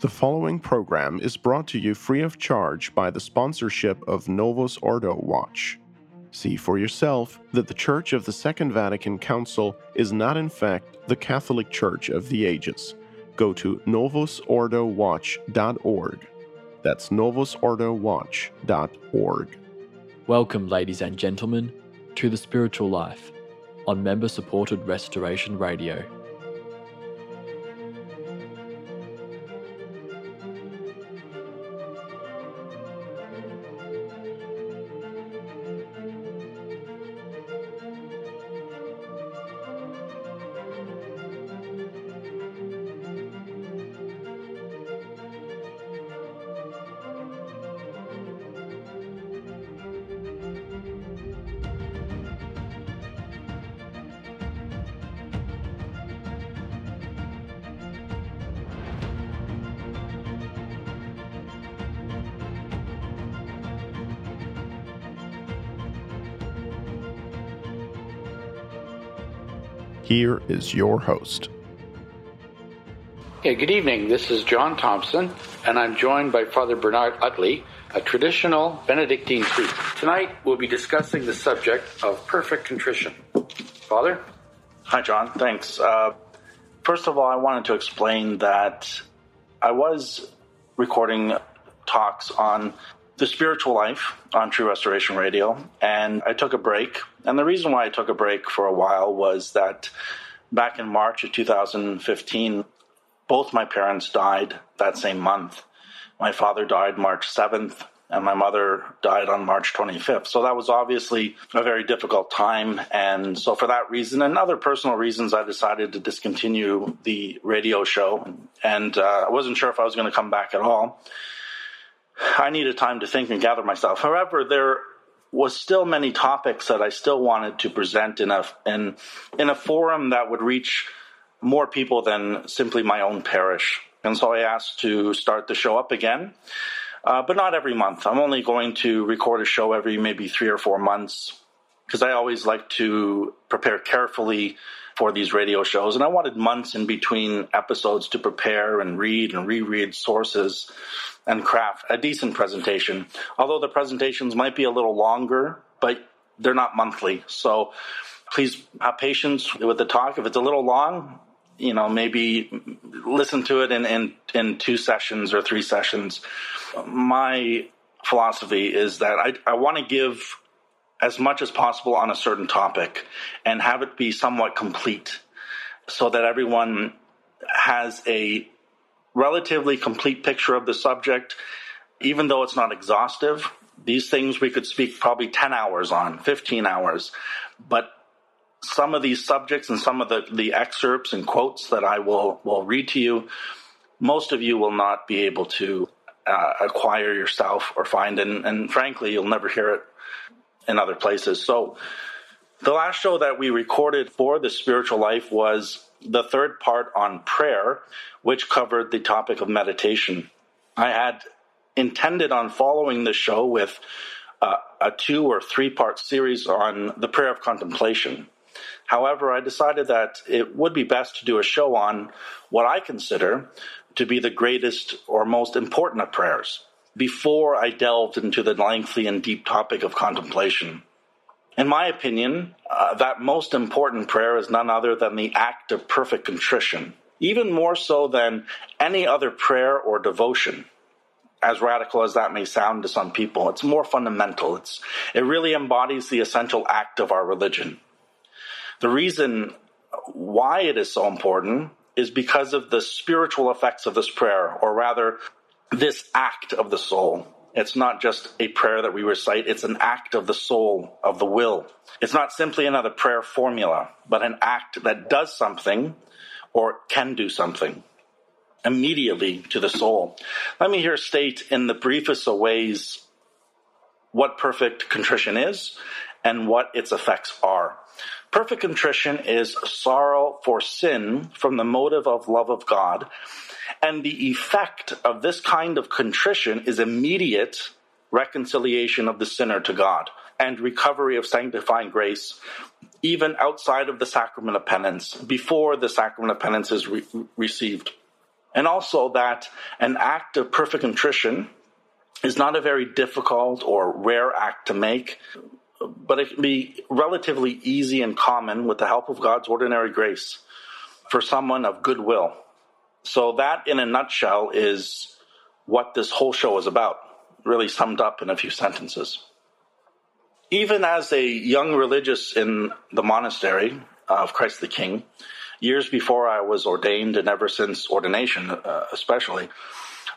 The following program is brought to you free of charge by the sponsorship of Novus Ordo Watch. See for yourself that the Church of the Second Vatican Council is not in fact the Catholic Church of the Ages. Go to novusordowatch.org. That's novusordowatch.org. Welcome, ladies and gentlemen, to The Spiritual Life on member-supported Restoration Radio. Here is your host. Hey, good evening. This is John Thompson, and I'm joined by Father Bernard Utley, a traditional Benedictine priest. Tonight, we'll be discussing the subject of perfect contrition. Father? Hi, John. Thanks. First of all, I wanted to explain that I was recording talks on The Spiritual Life on True Restoration Radio, and I took a break. And the reason why I took a break for a while was that back in March of 2015, both my parents died that same month. My father died March 7th, and my mother died on March 25th. So that was obviously a very difficult time. And so for that reason and other personal reasons, I decided to discontinue the radio show. And I wasn't sure if I was going to come back at all. I needed time to think and gather myself. However, there was still many topics that I still wanted to present in a forum that would reach more people than simply my own parish. And so I asked to start the show up again, but not every month. I'm only going to record a show every maybe 3 or 4 months because I always like to prepare carefully for these radio shows. And I wanted months in between episodes to prepare and read and reread sources and craft a decent presentation. Although the presentations might be a little longer, but they're not monthly. So please have patience with the talk. If it's a little long, you know, maybe listen to it in 2 sessions or 3 sessions. My philosophy is that I want to give as much as possible on a certain topic and have it be somewhat complete so that everyone has a relatively complete picture of the subject, even though it's not exhaustive. These things we could speak probably 10 hours on, 15 hours. But some of these subjects and some of the excerpts and quotes that I will read to you, most of you will not be able to acquire yourself or find. And frankly, you'll never hear it in other places. So the last show that we recorded for The Spiritual Life was the third part on prayer, which covered the topic of meditation. I had intended on following the show with a 2 or 3-part series on the prayer of contemplation. However, I decided that it would be best to do a show on what I consider to be the greatest or most important of prayers, before I delved into the lengthy and deep topic of contemplation. In my opinion, that most important prayer is none other than the act of perfect contrition, even more so than any other prayer or devotion. As radical as that may sound to some people, it's more fundamental. It really embodies the essential act of our religion. The reason why it is so important is because of the spiritual effects of this prayer, or rather, this act of the soul. It's not just a prayer that we recite, it's an act of the soul, of the will. It's not simply another prayer formula, but an act that does something or can do something immediately to the soul. Let me here state in the briefest of ways what perfect contrition is and what its effects are. Perfect contrition is sorrow for sin from the motive of love of God. And the effect of this kind of contrition is immediate reconciliation of the sinner to God and recovery of sanctifying grace, even outside of the sacrament of penance, before the sacrament of penance is received. And also that an act of perfect contrition is not a very difficult or rare act to make, but it can be relatively easy and common with the help of God's ordinary grace for someone of goodwill. So that, in a nutshell, is what this whole show is about, really summed up in a few sentences. Even as a young religious in the monastery of Christ the King, years before I was ordained and ever since ordination especially,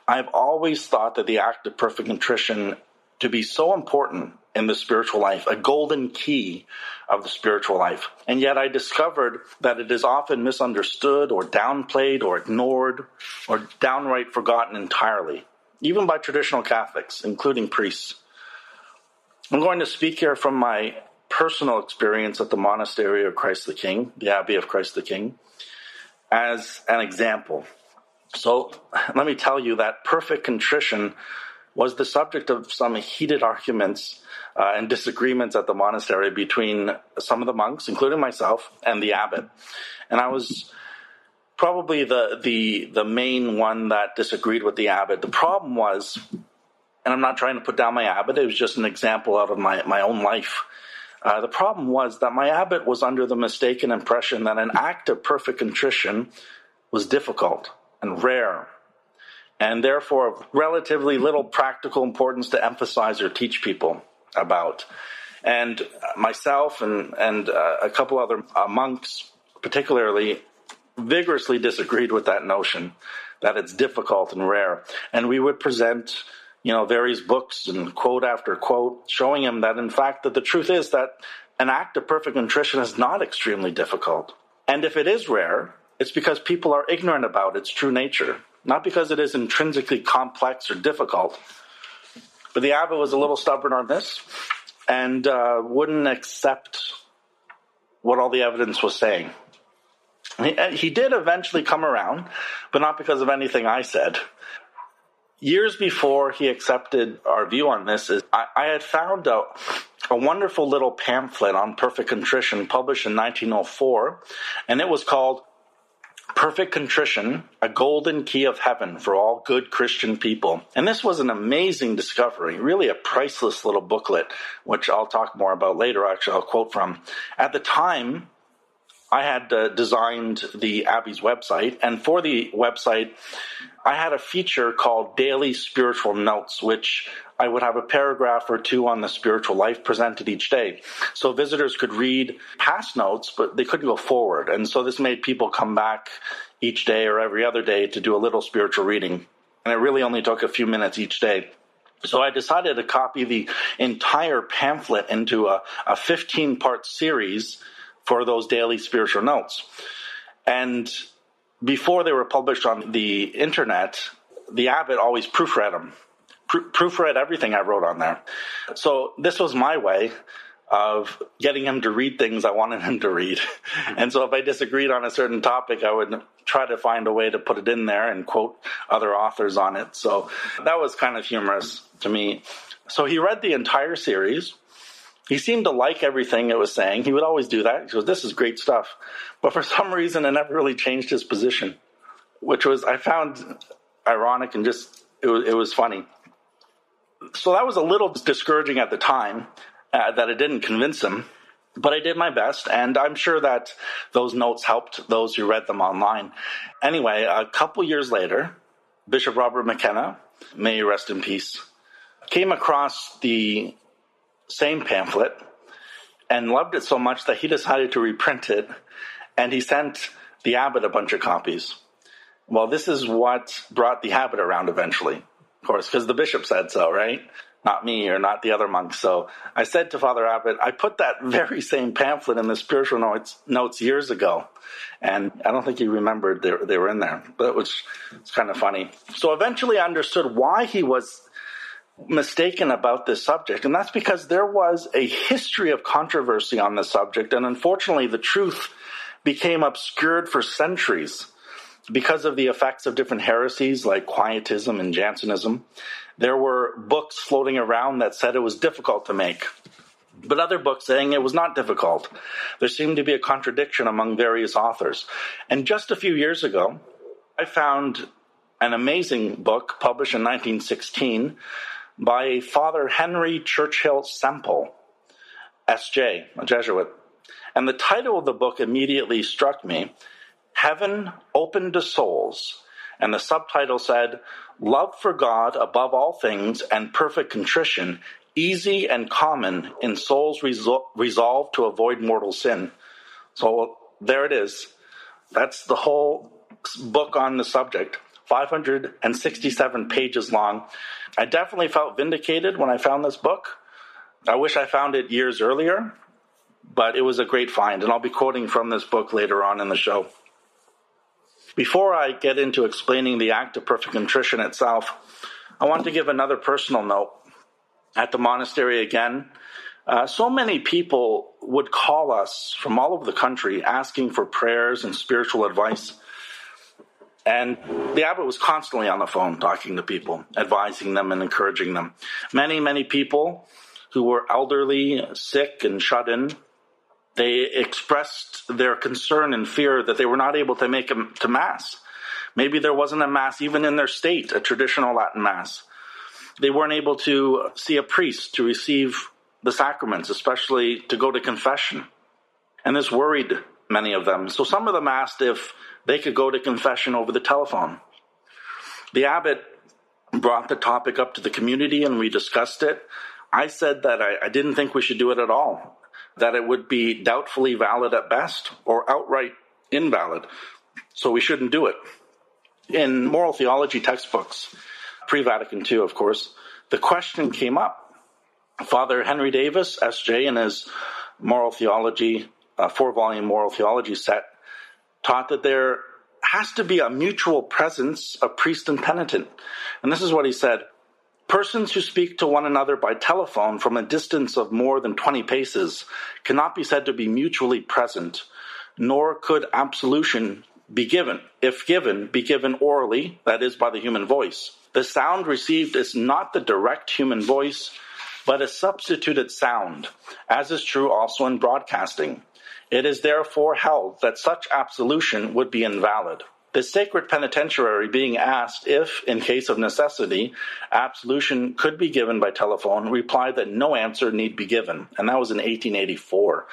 I've always thought that the act of perfect contrition to be so important in the spiritual life, a golden key of the spiritual life. And yet I discovered that it is often misunderstood or downplayed or ignored or downright forgotten entirely, even by traditional Catholics, including priests. I'm going to speak here from my personal experience at the Monastery of Christ the King, the Abbey of Christ the King, as an example. So let me tell you that perfect contrition was the subject of some heated arguments and disagreements at the monastery between some of the monks, including myself, and the abbot. And I was probably the main one that disagreed with the abbot. The problem was, and I'm not trying to put down my abbot, it was just an example out of my own life. The problem was that my abbot was under the mistaken impression that an act of perfect contrition was difficult and rare, and therefore of relatively little practical importance to emphasize or teach people about. And myself and a couple other monks particularly vigorously disagreed with that notion, that it's difficult and rare. And we would present, various books and quote after quote, showing him that, in fact, that the truth is that an act of perfect contrition is not extremely difficult. And if it is rare, it's because people are ignorant about its true nature, not because it is intrinsically complex or difficult. But the abbot was a little stubborn on this and wouldn't accept what all the evidence was saying. He did eventually come around, but not because of anything I said. Years before he accepted our view on this, I had found a wonderful little pamphlet on perfect contrition published in 1904, and it was called Perfect Contrition, a Golden Key of Heaven for All Good Christian People. And this was an amazing discovery, really a priceless little booklet, which I'll talk more about later, actually, I'll quote from. At the time, I had designed the Abbey's website, and for the website, I had a feature called Daily Spiritual Notes, which I would have a paragraph or two on the spiritual life presented each day. So visitors could read past notes, but they couldn't go forward. And so this made people come back each day or every other day to do a little spiritual reading. And it really only took a few minutes each day. So I decided to copy the entire pamphlet into a 15-part series for those daily spiritual notes. And before they were published on the internet, the abbot always proofread them. Proofread everything I wrote on there. So this was my way of getting him to read things I wanted him to read. And so if I disagreed on a certain topic, I would try to find a way to put it in there and quote other authors on it. So that was kind of humorous to me. So he read the entire series. He seemed to like everything it was saying. He would always do that. He goes, "This is great stuff." But for some reason, it never really changed his position, which was, I found ironic and just, it was funny. So that was a little discouraging at the time that it didn't convince him, but I did my best, and I'm sure that those notes helped those who read them online. Anyway, a couple years later, Bishop Robert McKenna, may he rest in peace, came across the same pamphlet and loved it so much that he decided to reprint it, and he sent the abbot a bunch of copies. Well, this is what brought the abbot around eventually. Of course, because the bishop said so, right? Not me or not the other monks. So I said to Father Abbott, "I put that very same pamphlet in the spiritual notes years ago." And I don't think he remembered they were in there, but it's kind of funny. So eventually I understood why he was mistaken about this subject. And that's because there was a history of controversy on the subject. And unfortunately, the truth became obscured for centuries. Because of the effects of different heresies like Quietism and Jansenism, there were books floating around that said it was difficult to make, but other books saying it was not difficult. There seemed to be a contradiction among various authors. And just a few years ago, I found an amazing book published in 1916 by Father Henry Churchill Semple, S.J., a Jesuit. And the title of the book immediately struck me, Heaven Open to Souls. And the subtitle said, Love for God Above All Things and Perfect Contrition, Easy and Common in Souls Resolved to Avoid Mortal Sin. So there it is. That's the whole book on the subject, 567 pages long. I definitely felt vindicated when I found this book. I wish I found it years earlier, but it was a great find, and I'll be quoting from this book later on in the show. Before I get into explaining the act of perfect contrition itself, I want to give another personal note. At the monastery again, so many people would call us from all over the country asking for prayers and spiritual advice. And the abbot was constantly on the phone talking to people, advising them and encouraging them. Many, many people who were elderly, sick, and shut in, they expressed their concern and fear that they were not able to make it to Mass. Maybe there wasn't a Mass even in their state, a traditional Latin Mass. They weren't able to see a priest to receive the sacraments, especially to go to confession. And this worried many of them. So some of them asked if they could go to confession over the telephone. The abbot brought the topic up to the community and we discussed it. I said that I didn't think we should do it at all, that it would be doubtfully valid at best or outright invalid, so we shouldn't do it. In moral theology textbooks, pre-Vatican II, of course, the question came up. Father Henry Davis, S.J., in his moral theology, four-volume moral theology set, taught that there has to be a mutual presence of priest and penitent. And this is what he said. Persons who speak to one another by telephone from a distance of more than 20 paces cannot be said to be mutually present, nor could absolution be given. If given, be given orally, that is, by the human voice. The sound received is not the direct human voice, but a substituted sound, as is true also in broadcasting. It is therefore held that such absolution would be invalid. The sacred penitentiary being asked if, in case of necessity, absolution could be given by telephone, replied that no answer need be given, and that was in 1884.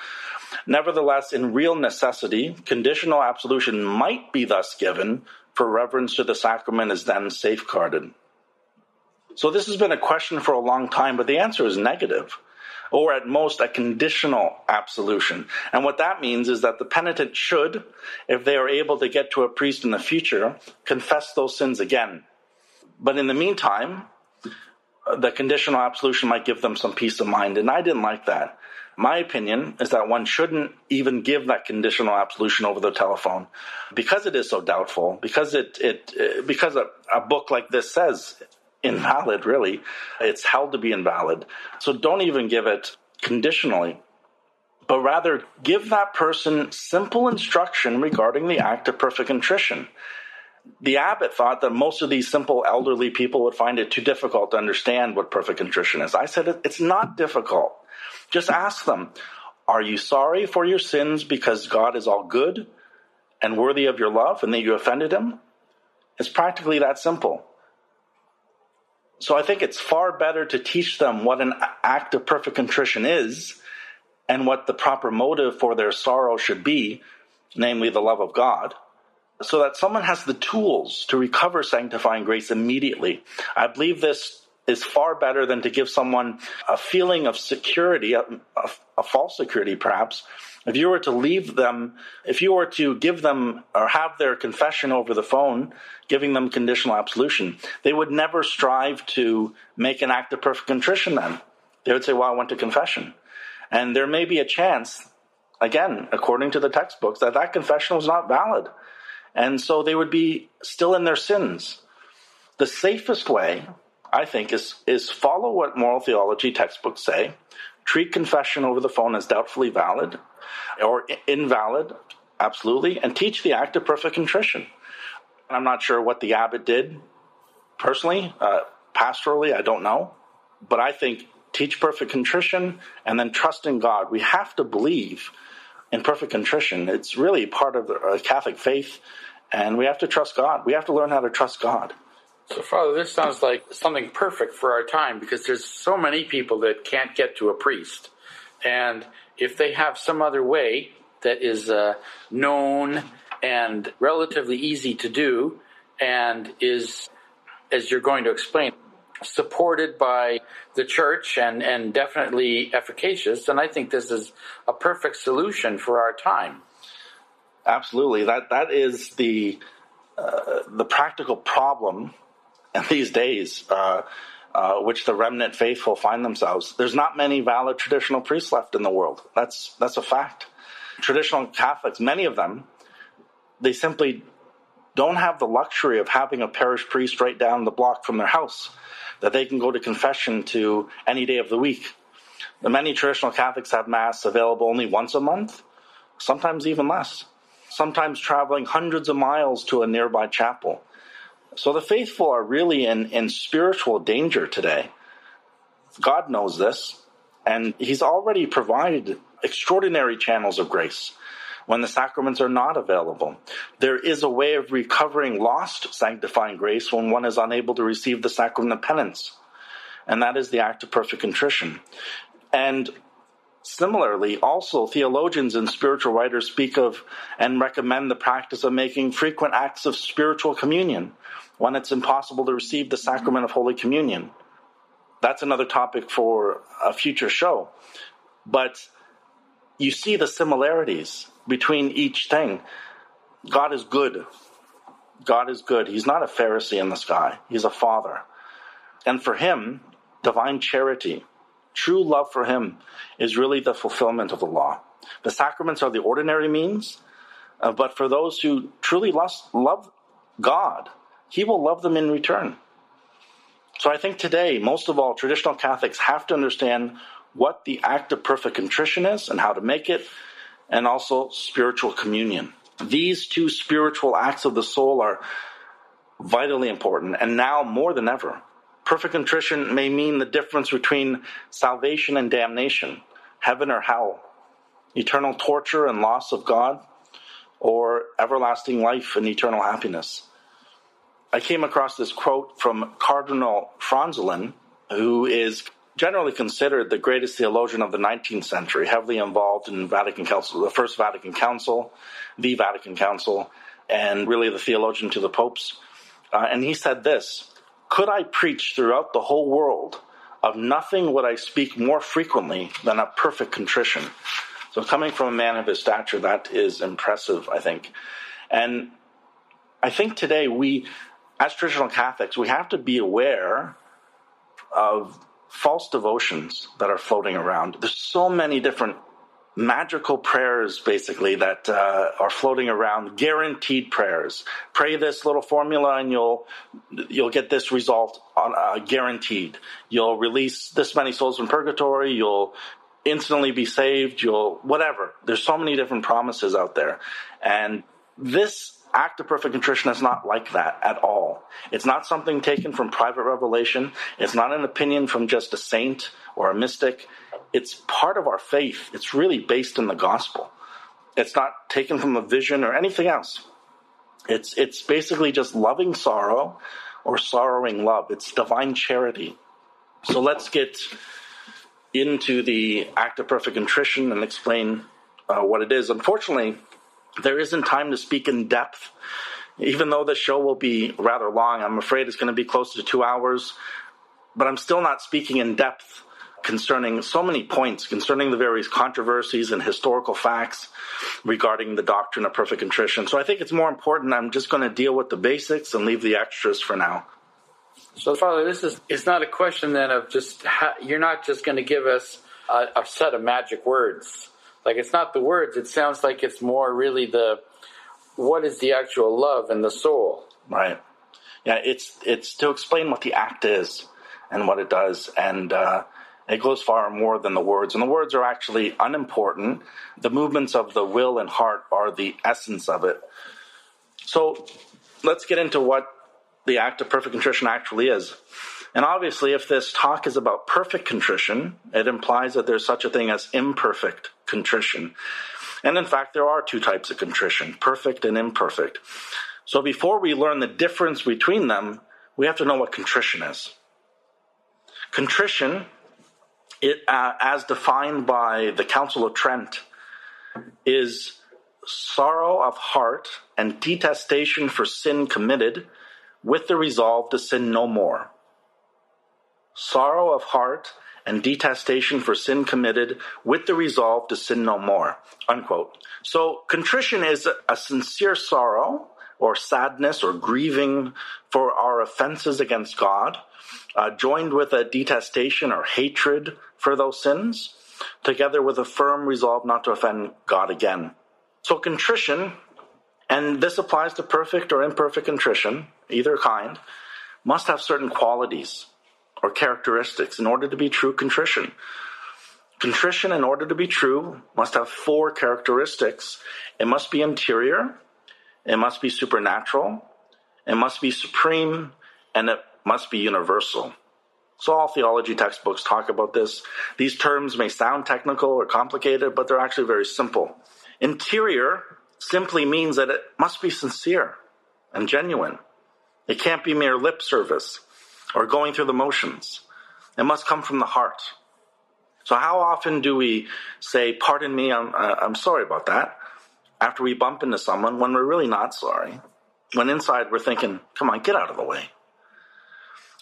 Nevertheless, in real necessity, conditional absolution might be thus given, for reverence to the sacrament is then safeguarded. So this has been a question for a long time, but the answer is negative, or at most a conditional absolution. And what that means is that the penitent should, if they are able to get to a priest in the future, confess those sins again. But in the meantime, the conditional absolution might give them some peace of mind, and I didn't like that. My opinion is that one shouldn't even give that conditional absolution over the telephone because it is so doubtful, because a book like this says invalid, really. It's held to be invalid. So don't even give it conditionally, but rather give that person simple instruction regarding the act of perfect contrition. The abbot thought that most of these simple elderly people would find it too difficult to understand what perfect contrition is. I said, it's not difficult. Just ask them, are you sorry for your sins because God is all good and worthy of your love and that you offended him? It's practically that simple. So I think it's far better to teach them what an act of perfect contrition is and what the proper motive for their sorrow should be, namely the love of God, so that someone has the tools to recover sanctifying grace immediately. I believe this is far better than to give someone a feeling of security, a false security perhaps. If you were to leave them, if you were to give them or have their confession over the phone, giving them conditional absolution, they would never strive to make an act of perfect contrition then. They would say, well, I went to confession. And there may be a chance, again, according to the textbooks, that that confession was not valid. And so they would be still in their sins. The safest way, I think, is follow what moral theology textbooks say. Treat confession over the phone as doubtfully valid or invalid, absolutely, and teach the act of perfect contrition. And I'm not sure what the abbot did personally, pastorally, I don't know. But I think teach perfect contrition and then trust in God. We have to believe in perfect contrition. It's really part of the Catholic faith And we have to trust God. We have to learn how to trust God. So, Father, this sounds like something perfect for our time, because there's so many people that can't get to a priest. And if they have some other way that is known and relatively easy to do and is, as you're going to explain, supported by the church and definitely efficacious, then I think this is a perfect solution for our time. Absolutely. That is the practical problem in these days, which the remnant faithful find themselves. There's not many valid traditional priests left in the world. That's a fact. Traditional Catholics, many of them, they simply don't have the luxury of having a parish priest right down the block from their house that they can go to confession to any day of the week. Many traditional Catholics have Mass available only once a month, sometimes even less, sometimes traveling hundreds of miles to a nearby chapel. So the faithful are really in spiritual danger today. God knows this, and he's already provided extraordinary channels of grace when the sacraments are not available. There is a way of recovering lost sanctifying grace when one is unable to receive the sacrament of penance, and that is the act of perfect contrition. And similarly, also, theologians and spiritual writers speak of and recommend the practice of making frequent acts of spiritual communion when it's impossible to receive the sacrament of Holy Communion. That's another topic for a future show. But you see the similarities between each thing. God is good. God is good. He's not a Pharisee in the sky. He's a father. And for him, divine charity, true love for him, is really the fulfillment of the law. The sacraments are the ordinary means, but for those who truly love God, he will love them in return. So I think today, most of all, traditional Catholics have to understand what the act of perfect contrition is and how to make it, and also spiritual communion. These two spiritual acts of the soul are vitally important, and now more than ever. Perfect contrition may mean the difference between salvation and damnation, heaven or hell, eternal torture and loss of God, or everlasting life and eternal happiness. I came across this quote from Cardinal Franzelin, who is generally considered the greatest theologian of the 19th century, heavily involved in Vatican Council, the First Vatican Council, the Vatican Council, and really the theologian to the popes. And he said this: "Could I preach throughout the whole world, of nothing would I speak more frequently than of perfect contrition." So coming from a man of his stature, that is impressive, I think. And I think today we, as traditional Catholics, we have to be aware of false devotions that are floating around. There's so many different magical prayers, basically, that are floating around, guaranteed prayers. Pray this little formula and you'll get this result on guaranteed. You'll release this many souls from purgatory. You'll instantly be saved. You'll whatever. There's so many different promises out there. And this act of perfect contrition is not like that at all. It's not something taken from private revelation. It's not an opinion from just a saint or a mystic. It's part of our faith. It's really based in the gospel. It's not taken from a vision or anything else. It's basically just loving sorrow or sorrowing love. It's divine charity. So let's get into the act of perfect contrition and explain what it is. Unfortunately, there isn't time to speak in depth. Even though the show will be rather long, I'm afraid it's going to be close to 2 hours, but I'm still not speaking in depth concerning so many points, concerning the various controversies and historical facts regarding the doctrine of perfect contrition. So I think it's more important. I'm just going to deal with the basics and leave the extras for now. So, Father, this is not a question then of just, you're not just going to give us a set of magic words. Like, it's not the words. It sounds like it's more really what is the actual love in the soul? Right. Yeah, it's to explain what the act is and what it does. And it goes far more than the words. And the words are actually unimportant. The movements of the will and heart are the essence of it. So let's get into what the act of perfect contrition actually is. And obviously, if this talk is about perfect contrition, it implies that there's such a thing as imperfect contrition. And in fact, there are two types of contrition, perfect and imperfect. So before we learn the difference between them, we have to know what contrition is. Contrition, as defined by the Council of Trent, is sorrow of heart and detestation for sin committed with the resolve to sin no more. Sorrow of heart and detestation for sin committed with the resolve to sin no more, unquote. So contrition is a sincere sorrow or sadness or grieving for our offenses against God, joined with a detestation or hatred for those sins, together with a firm resolve not to offend God again. So contrition, and this applies to perfect or imperfect contrition, either kind, must have certain qualities or characteristics in order to be true contrition. Contrition, in order to be true, must have four characteristics. It must be interior, it must be supernatural, it must be supreme, and it must be universal. So all theology textbooks talk about this. These terms may sound technical or complicated, but they're actually very simple. Interior simply means that it must be sincere and genuine. It can't be mere lip service or going through the motions. It must come from the heart. So how often do we say, pardon me, I'm sorry about that, after we bump into someone when we're really not sorry, when inside we're thinking, come on, get out of the way.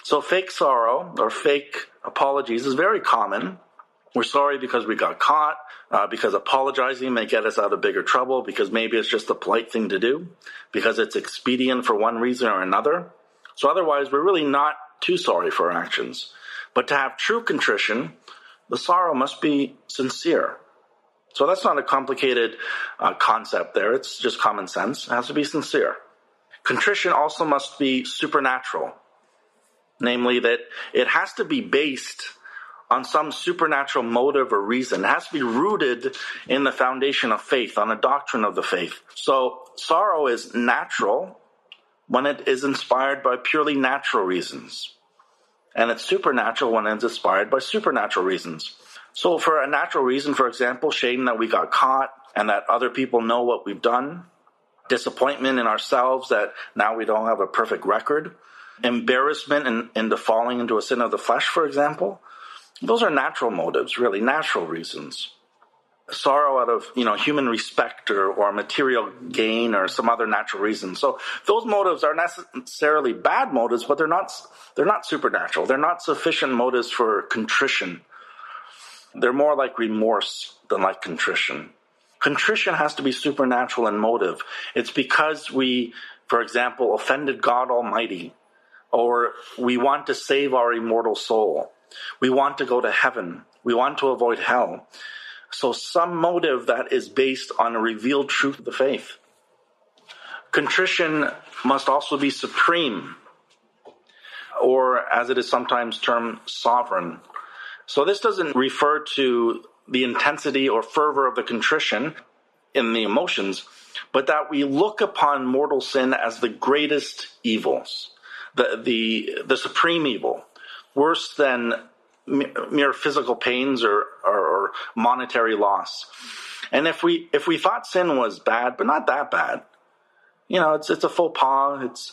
So fake sorrow or fake apologies is very common. We're sorry because we got caught, because apologizing may get us out of bigger trouble, because maybe it's just a polite thing to do, because it's expedient for one reason or another. So otherwise, we're really not too sorry for our actions. But to have true contrition, the sorrow must be sincere. So that's not a complicated concept there. It's just common sense. It has to be sincere. Contrition also must be supernatural, namely that it has to be based on some supernatural motive or reason. It has to be rooted in the foundation of faith, on a doctrine of the faith. So sorrow is natural when it is inspired by purely natural reasons. And it's supernatural when it's inspired by supernatural reasons. So for a natural reason, for example, shame that we got caught and that other people know what we've done, disappointment in ourselves that now we don't have a perfect record, embarrassment into falling into a sin of the flesh, for example. Those are natural motives, really, natural reasons. Sorrow out of, human respect or material gain or some other natural reason. So those motives are necessarily bad motives, but they're not supernatural. They're not sufficient motives for contrition. They're more like remorse than like contrition. Contrition has to be supernatural in motive. It's because we, for example, offended God Almighty, or we want to save our immortal soul. We want to go to heaven. We want to avoid hell. So some motive that is based on a revealed truth of the faith. Contrition must also be supreme, or as it is sometimes termed, sovereign. So this doesn't refer to the intensity or fervor of the contrition in the emotions, but that we look upon mortal sin as the greatest evils, the supreme evil, worse than mere physical pains or monetary loss. And if we thought sin was bad, but not that bad, it's a faux pas,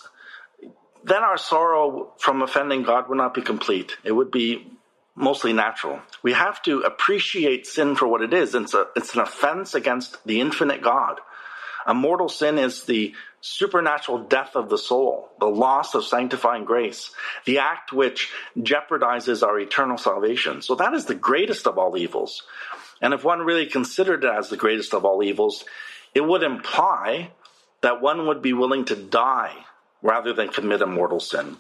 then our sorrow from offending God would not be complete. It would be mostly natural. We have to appreciate sin for what it is. It's an offense against the infinite God. A mortal sin is the supernatural death of the soul, the loss of sanctifying grace, the act which jeopardizes our eternal salvation. So that is the greatest of all evils. And if one really considered it as the greatest of all evils, it would imply that one would be willing to die rather than commit a mortal sin,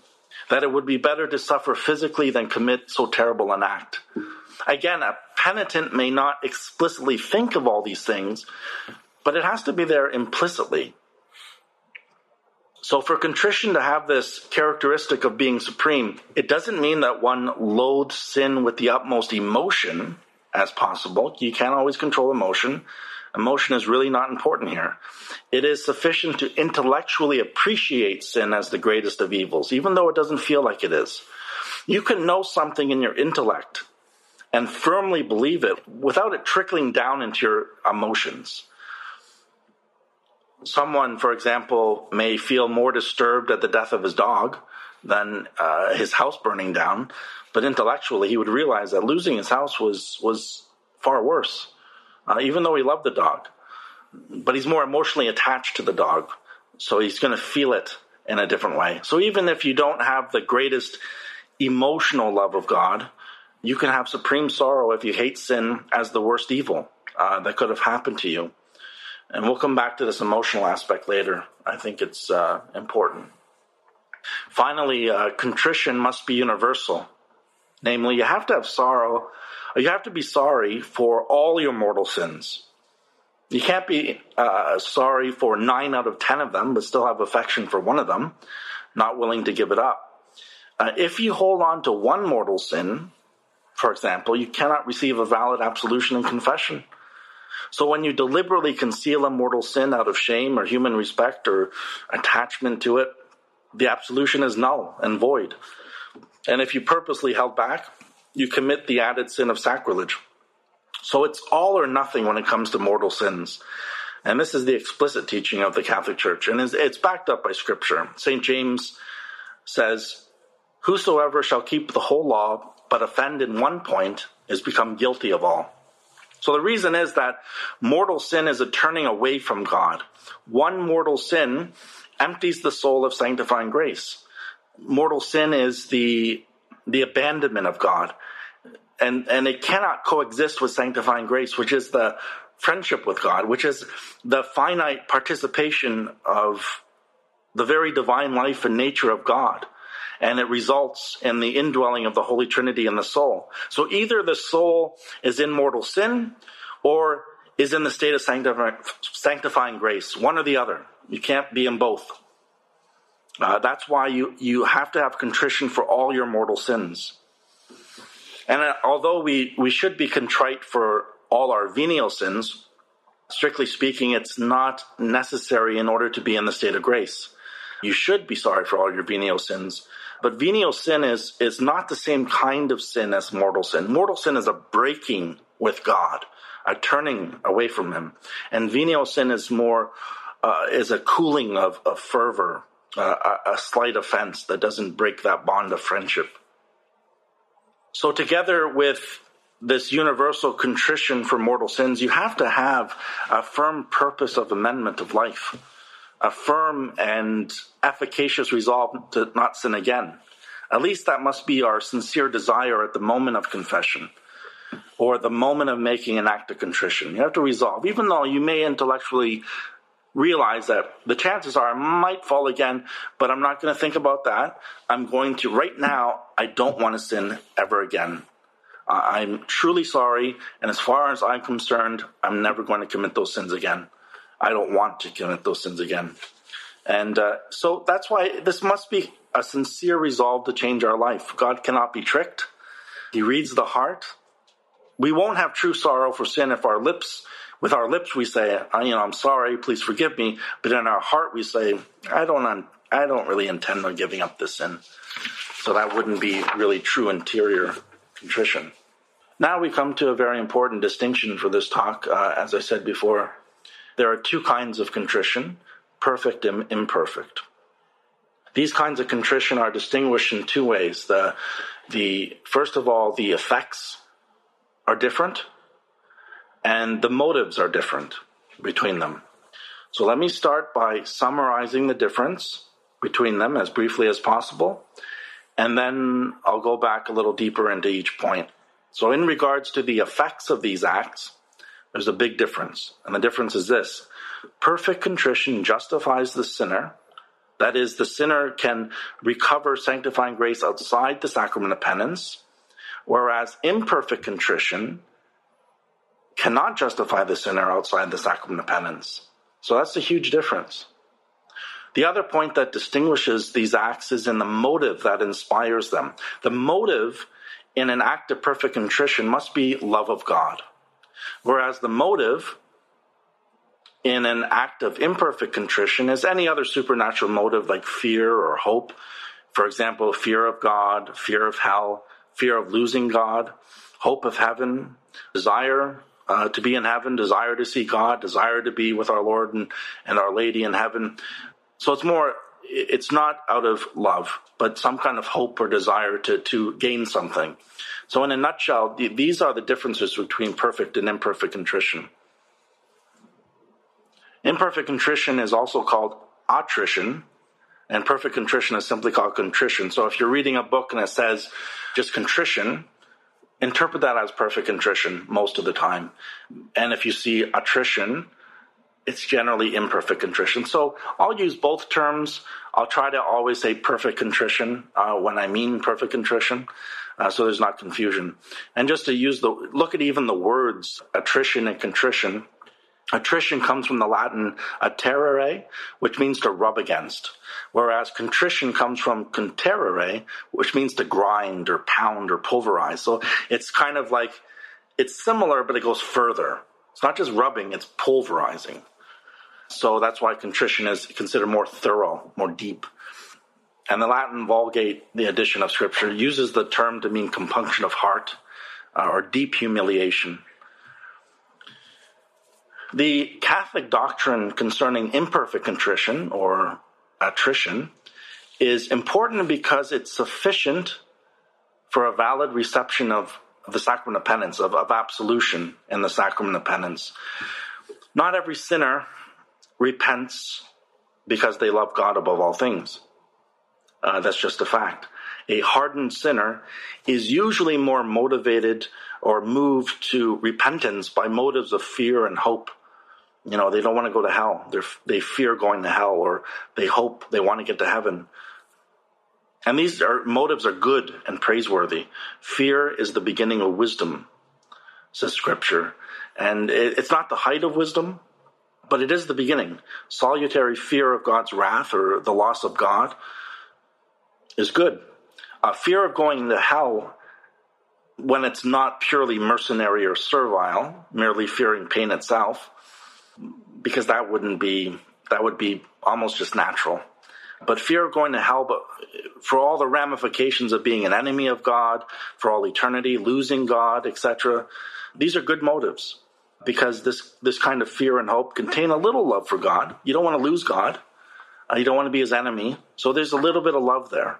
that it would be better to suffer physically than commit so terrible an act. Again, a penitent may not explicitly think of all these things, but it has to be there implicitly. So for contrition to have this characteristic of being supreme, it doesn't mean that one loathes sin with the utmost emotion as possible. You can't always control emotion. Emotion is really not important here. It is sufficient to intellectually appreciate sin as the greatest of evils, even though it doesn't feel like it is. You can know something in your intellect and firmly believe it without it trickling down into your emotions. Someone, for example, may feel more disturbed at the death of his dog than his house burning down, but intellectually he would realize that losing his house was far worse, even though he loved the dog. But he's more emotionally attached to the dog, so he's going to feel it in a different way. So even if you don't have the greatest emotional love of God, you can have supreme sorrow if you hate sin as the worst evil that could have happened to you. And we'll come back to this emotional aspect later. I think it's important. Finally, contrition must be universal. Namely, you have to have sorrow, or you have to be sorry for all your mortal sins. You can't be sorry for 9 out of 10 of them, but still have affection for one of them, not willing to give it up. If you hold on to one mortal sin, for example, you cannot receive a valid absolution and confession. So when you deliberately conceal a mortal sin out of shame or human respect or attachment to it, the absolution is null and void. And if you purposely held back, you commit the added sin of sacrilege. So it's all or nothing when it comes to mortal sins. And this is the explicit teaching of the Catholic Church. And it's backed up by Scripture. St. James says, "Whosoever shall keep the whole law but offend in one point is become guilty of all." So the reason is that mortal sin is a turning away from God. One mortal sin empties the soul of sanctifying grace. Mortal sin is the abandonment of God. And it cannot coexist with sanctifying grace, which is the friendship with God, which is the finite participation of the very divine life and nature of God. And it results in the indwelling of the Holy Trinity in the soul. So either the soul is in mortal sin or is in the state of sanctifying grace, one or the other. You can't be in both. That's why you have to have contrition for all your mortal sins. And although we should be contrite for all our venial sins, strictly speaking, it's not necessary in order to be in the state of grace. You should be sorry for all your venial sins. But venial sin is not the same kind of sin as mortal sin. Mortal sin is a breaking with God, a turning away from Him. And venial sin is more is a cooling of fervor, a slight offense that doesn't break that bond of friendship. So together with this universal contrition for mortal sins, you have to have a firm purpose of amendment of life, a firm and efficacious resolve to not sin again. At least that must be our sincere desire at the moment of confession or the moment of making an act of contrition. You have to resolve, even though you may intellectually realize that the chances are I might fall again, but I'm not going to think about that. I'm going to, right now, I don't want to sin ever again. I'm truly sorry, and as far as I'm concerned, I'm never going to commit those sins again. I don't want to commit those sins again. And so that's why this must be a sincere resolve to change our life. God cannot be tricked. He reads the heart. We won't have true sorrow for sin if with our lips we say, I'm sorry, please forgive me. But in our heart we say, I don't really intend on giving up this sin. So that wouldn't be really true interior contrition. Now we come to a very important distinction for this talk. As I said before, there are two kinds of contrition, perfect and imperfect. These kinds of contrition are distinguished in two ways. First of all, the effects are different, and the motives are different between them. So let me start by summarizing the difference between them as briefly as possible, and then I'll go back a little deeper into each point. So in regards to the effects of these acts, there's a big difference, and the difference is this. Perfect contrition justifies the sinner. That is, the sinner can recover sanctifying grace outside the sacrament of penance, whereas imperfect contrition cannot justify the sinner outside the sacrament of penance. So that's a huge difference. The other point that distinguishes these acts is in the motive that inspires them. The motive in an act of perfect contrition must be love of God, whereas the motive in an act of imperfect contrition is any other supernatural motive like fear or hope. For example, fear of God, fear of hell, fear of losing God, hope of heaven, desire, to be in heaven, desire to see God, desire to be with our Lord and our Lady in heaven. So it's more, it's not out of love, but some kind of hope or desire to gain something. So in a nutshell, these are the differences between perfect and imperfect contrition. Imperfect contrition is also called attrition, and perfect contrition is simply called contrition. So if you're reading a book and it says just contrition, interpret that as perfect contrition most of the time. And if you see attrition, it's generally imperfect contrition. So I'll use both terms. I'll try to always say perfect contrition when I mean perfect contrition, so there's not confusion. And just to look at even the words attrition and contrition. Attrition comes from the Latin atterrere, which means to rub against, whereas contrition comes from conterrere, which means to grind or pound or pulverize. So it's kind of like, it's similar, but it goes further. It's not just rubbing, it's pulverizing. So that's why contrition is considered more thorough, more deep. And the Latin Vulgate, the edition of Scripture, uses the term to mean compunction of heart or deep humiliation. The Catholic doctrine concerning imperfect contrition or attrition is important because it's sufficient for a valid reception of the sacrament of penance, of absolution in the sacrament of penance. Not every sinner repents because they love God above all things. That's just a fact. A hardened sinner is usually more motivated or moved to repentance by motives of fear and hope. You know, they don't want to go to hell. They fear going to hell, or they hope, they want to get to heaven. And these motives are good and praiseworthy. Fear is the beginning of wisdom, says Scripture. And it's not the height of wisdom, but it is the beginning. Salutary fear of God's wrath or the loss of God is good. Fear of going to hell, when it's not purely mercenary or servile, merely fearing pain itself, because that would be almost just natural. But fear of going to hell, but for all the ramifications of being an enemy of God, for all eternity, losing God, etc., these are good motives, because this kind of fear and hope contain a little love for God. You don't want to lose God. You don't want to be his enemy. So there's a little bit of love there.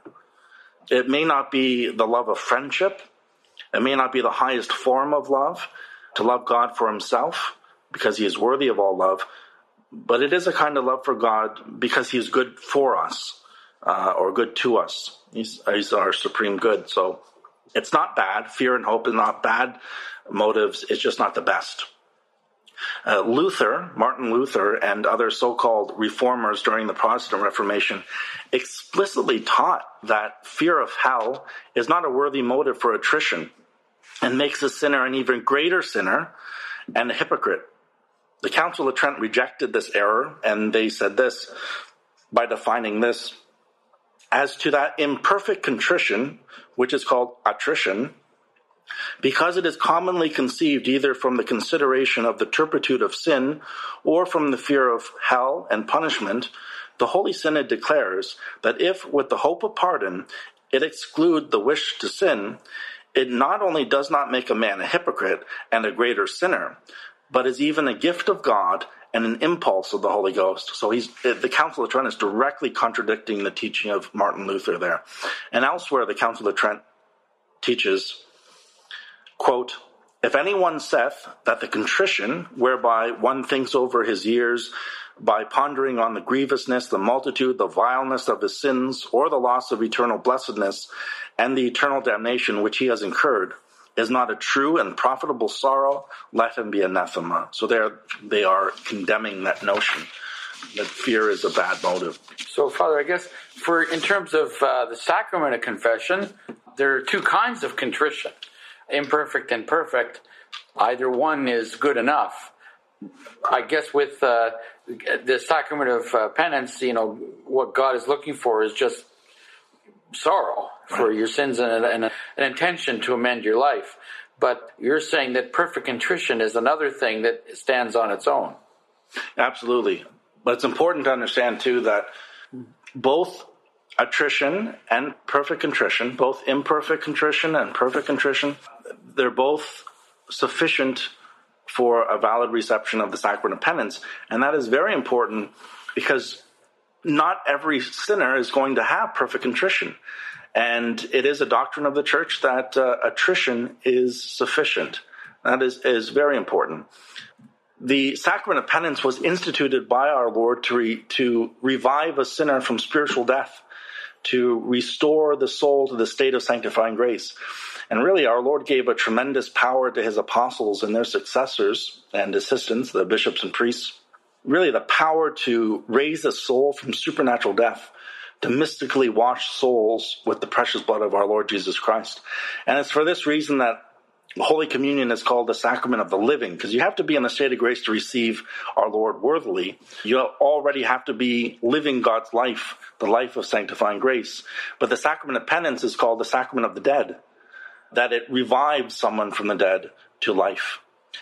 It may not be the love of friendship. It may not be the highest form of love, to love God for himself, because he is worthy of all love. But it is a kind of love for God because he is good for us, or good to us. He's our supreme good. So it's not bad. Fear and hope is not bad motives. It's just not the best. Martin Luther, and other so-called reformers during the Protestant Reformation explicitly taught that fear of hell is not a worthy motive for attrition, and makes a sinner an even greater sinner and a hypocrite. The Council of Trent rejected this error, and they said this by defining this: as to that imperfect contrition, which is called attrition, because it is commonly conceived either from the consideration of the turpitude of sin or from the fear of hell and punishment, the Holy Synod declares that if, with the hope of pardon, it exclude the wish to sin, it not only does not make a man a hypocrite and a greater sinner, but is even a gift of God and an impulse of the Holy Ghost. So the Council of Trent is directly contradicting the teaching of Martin Luther there. And elsewhere, the Council of Trent teaches, quote, "If anyone saith that the contrition, whereby one thinks over his years, by pondering on the grievousness, the multitude, the vileness of his sins, or the loss of eternal blessedness, and the eternal damnation which he has incurred, is not a true and profitable sorrow, let him be anathema." So they are condemning that notion that fear is a bad motive. So, Father, I guess in terms of the sacrament of confession, there are two kinds of contrition. Imperfect and perfect, either one is good enough. I guess with the sacrament of penance, you know, what God is looking for is just sorrow for your sins and an intention to amend your life. But you're saying that perfect contrition is another thing that stands on its own. Absolutely. But it's important to understand, too, that both attrition and perfect contrition, both imperfect contrition and perfect contrition, they're both sufficient for a valid reception of the Sacrament of Penance. And that is very important because not every sinner is going to have perfect contrition. And it is a doctrine of the Church that attrition is sufficient. That is very important. The Sacrament of Penance was instituted by our Lord to revive a sinner from spiritual death, to restore the soul to the state of sanctifying grace. And really, our Lord gave a tremendous power to his apostles and their successors and assistants, the bishops and priests, really the power to raise a soul from supernatural death, to mystically wash souls with the precious blood of our Lord Jesus Christ. And it's for this reason that Holy Communion is called the Sacrament of the Living, because you have to be in a state of grace to receive our Lord worthily. You already have to be living God's life, the life of sanctifying grace. But the Sacrament of Penance is called the Sacrament of the Dead, that it revives someone from the dead to life.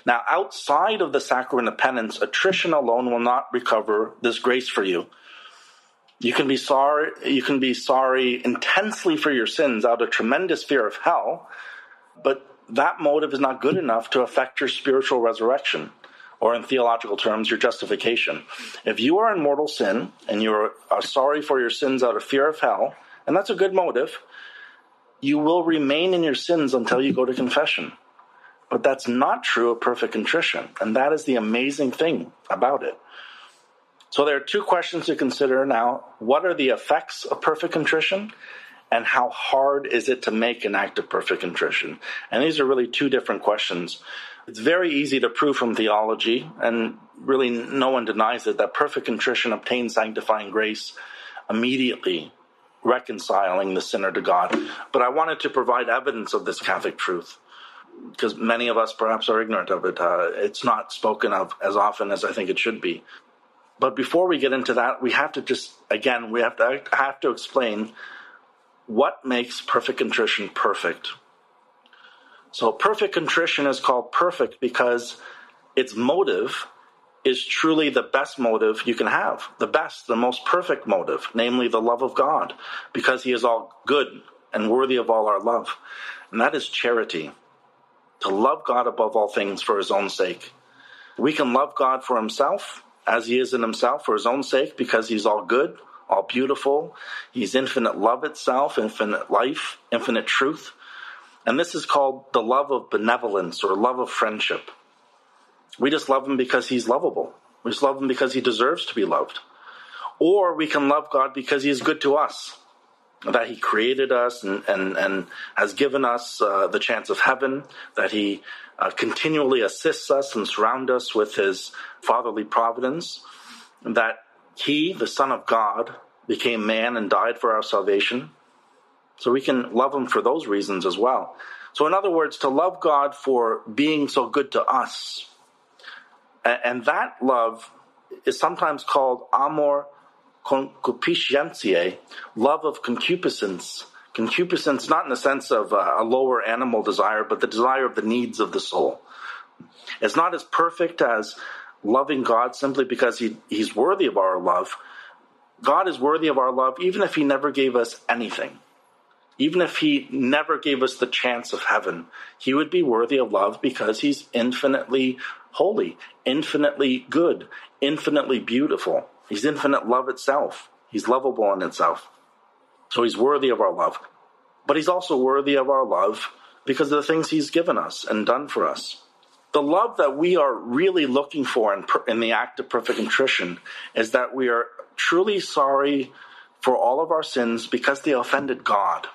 Now, outside of the Sacrament of Penance, attrition alone will not recover this grace for you. You can be sorry intensely for your sins out of tremendous fear of hell, but that motive is not good enough to affect your spiritual resurrection, or in theological terms, your justification. If you are in mortal sin and you are sorry for your sins out of fear of hell, and that's a good motive, you will remain in your sins until you go to confession. But that's not true of perfect contrition, and that is the amazing thing about it. So there are two questions to consider now. What are the effects of perfect contrition? And how hard is it to make an act of perfect contrition? And these are really two different questions. It's very easy to prove from theology, and really no one denies it, that perfect contrition obtains sanctifying grace immediately, reconciling the sinner to God. But I wanted to provide evidence of this Catholic truth, because many of us perhaps are ignorant of it. It's not spoken of as often as I think it should be. But before we get into that, we have to explain what makes perfect contrition perfect. So perfect contrition is called perfect because its motive is truly the best motive you can have, the most perfect motive, namely the love of God, because he is all good and worthy of all our love. And that is charity, to love God above all things for his own sake. We can love God for himself, as he is in himself, for his own sake, because he's all good, all beautiful. He's infinite love itself, infinite life, infinite truth. And this is called the love of benevolence or love of friendship. We just love him because he's lovable. We just love him because he deserves to be loved. Or we can love God because he is good to us, that he created us and has given us the chance of heaven, that he continually assists us and surrounds us with his fatherly providence, that he, the Son of God, became man and died for our salvation. So we can love him for those reasons as well. So in other words, to love God for being so good to us. And that love is sometimes called amor concupiscentiae, love of concupiscence. Concupiscence, not in the sense of a lower animal desire, but the desire of the needs of the soul. It's not as perfect as loving God simply because he's worthy of our love. God is worthy of our love even if he never gave us anything. Even if he never gave us the chance of heaven, he would be worthy of love because he's infinitely holy, infinitely good, infinitely beautiful. He's infinite love itself. He's lovable in itself. So he's worthy of our love. But he's also worthy of our love because of the things he's given us and done for us. The love that we are really looking for in the act of perfect contrition is that we are truly sorry for all of our sins because they offended God,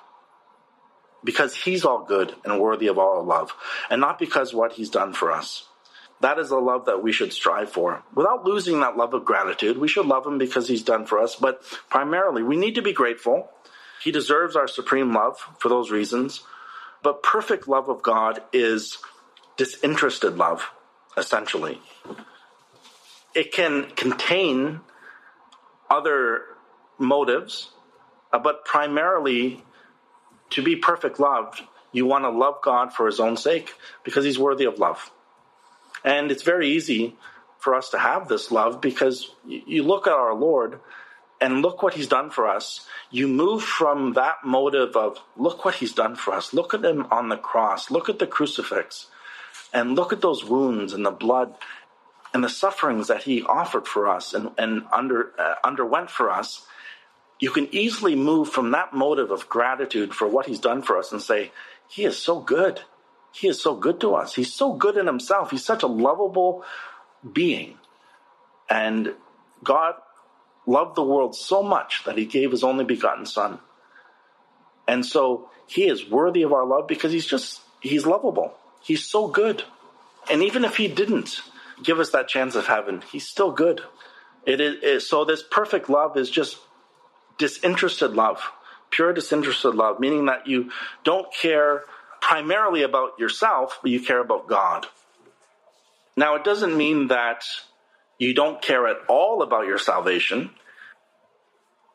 because he's all good and worthy of all our love, and not because what he's done for us. That is the love that we should strive for. Without losing that love of gratitude, we should love him because he's done for us, but primarily we need to be grateful. He deserves our supreme love for those reasons, but perfect love of God is disinterested love, essentially. It can contain other motives, but primarily, to be perfect loved, you want to love God for his own sake because he's worthy of love. And it's very easy for us to have this love because you look at our Lord and look what he's done for us. You move from that motive of, look what he's done for us, look at him on the cross, look at the crucifix, and look at those wounds and the blood and the sufferings that he offered for us and underwent for us, you can easily move from that motive of gratitude for what he's done for us and say, he is so good. He is so good to us. He's so good in himself. He's such a lovable being. And God loved the world so much that he gave his only begotten son. And so he is worthy of our love because he's lovable. He's so good. And even if he didn't give us that chance of heaven, he's still good. So this perfect love is just disinterested love, pure disinterested love, meaning that you don't care primarily about yourself, but you care about God. Now, it doesn't mean that you don't care at all about your salvation.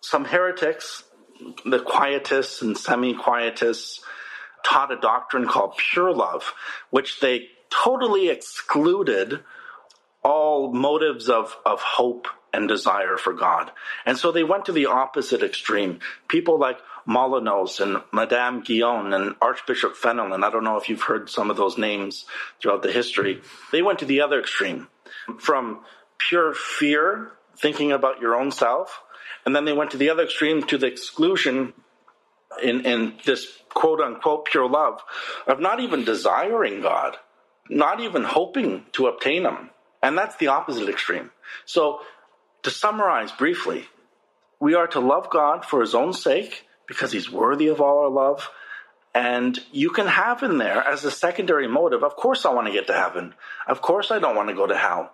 Some heretics, the Quietists and semi-Quietists, taught a doctrine called pure love, which they totally excluded all motives of hope and desire for God. And so they went to the opposite extreme. People like Molinos and Madame Guillaume and Archbishop Fenelon, I don't know if you've heard some of those names throughout the history, they went to the other extreme, from pure fear, thinking about your own self, and then they went to the other extreme, to the exclusion in this quote-unquote pure love of not even desiring God, not even hoping to obtain him. And that's the opposite extreme. So to summarize briefly, we are to love God for his own sake because he's worthy of all our love. And you can have in there as a secondary motive, of course I want to get to heaven. Of course I don't want to go to hell.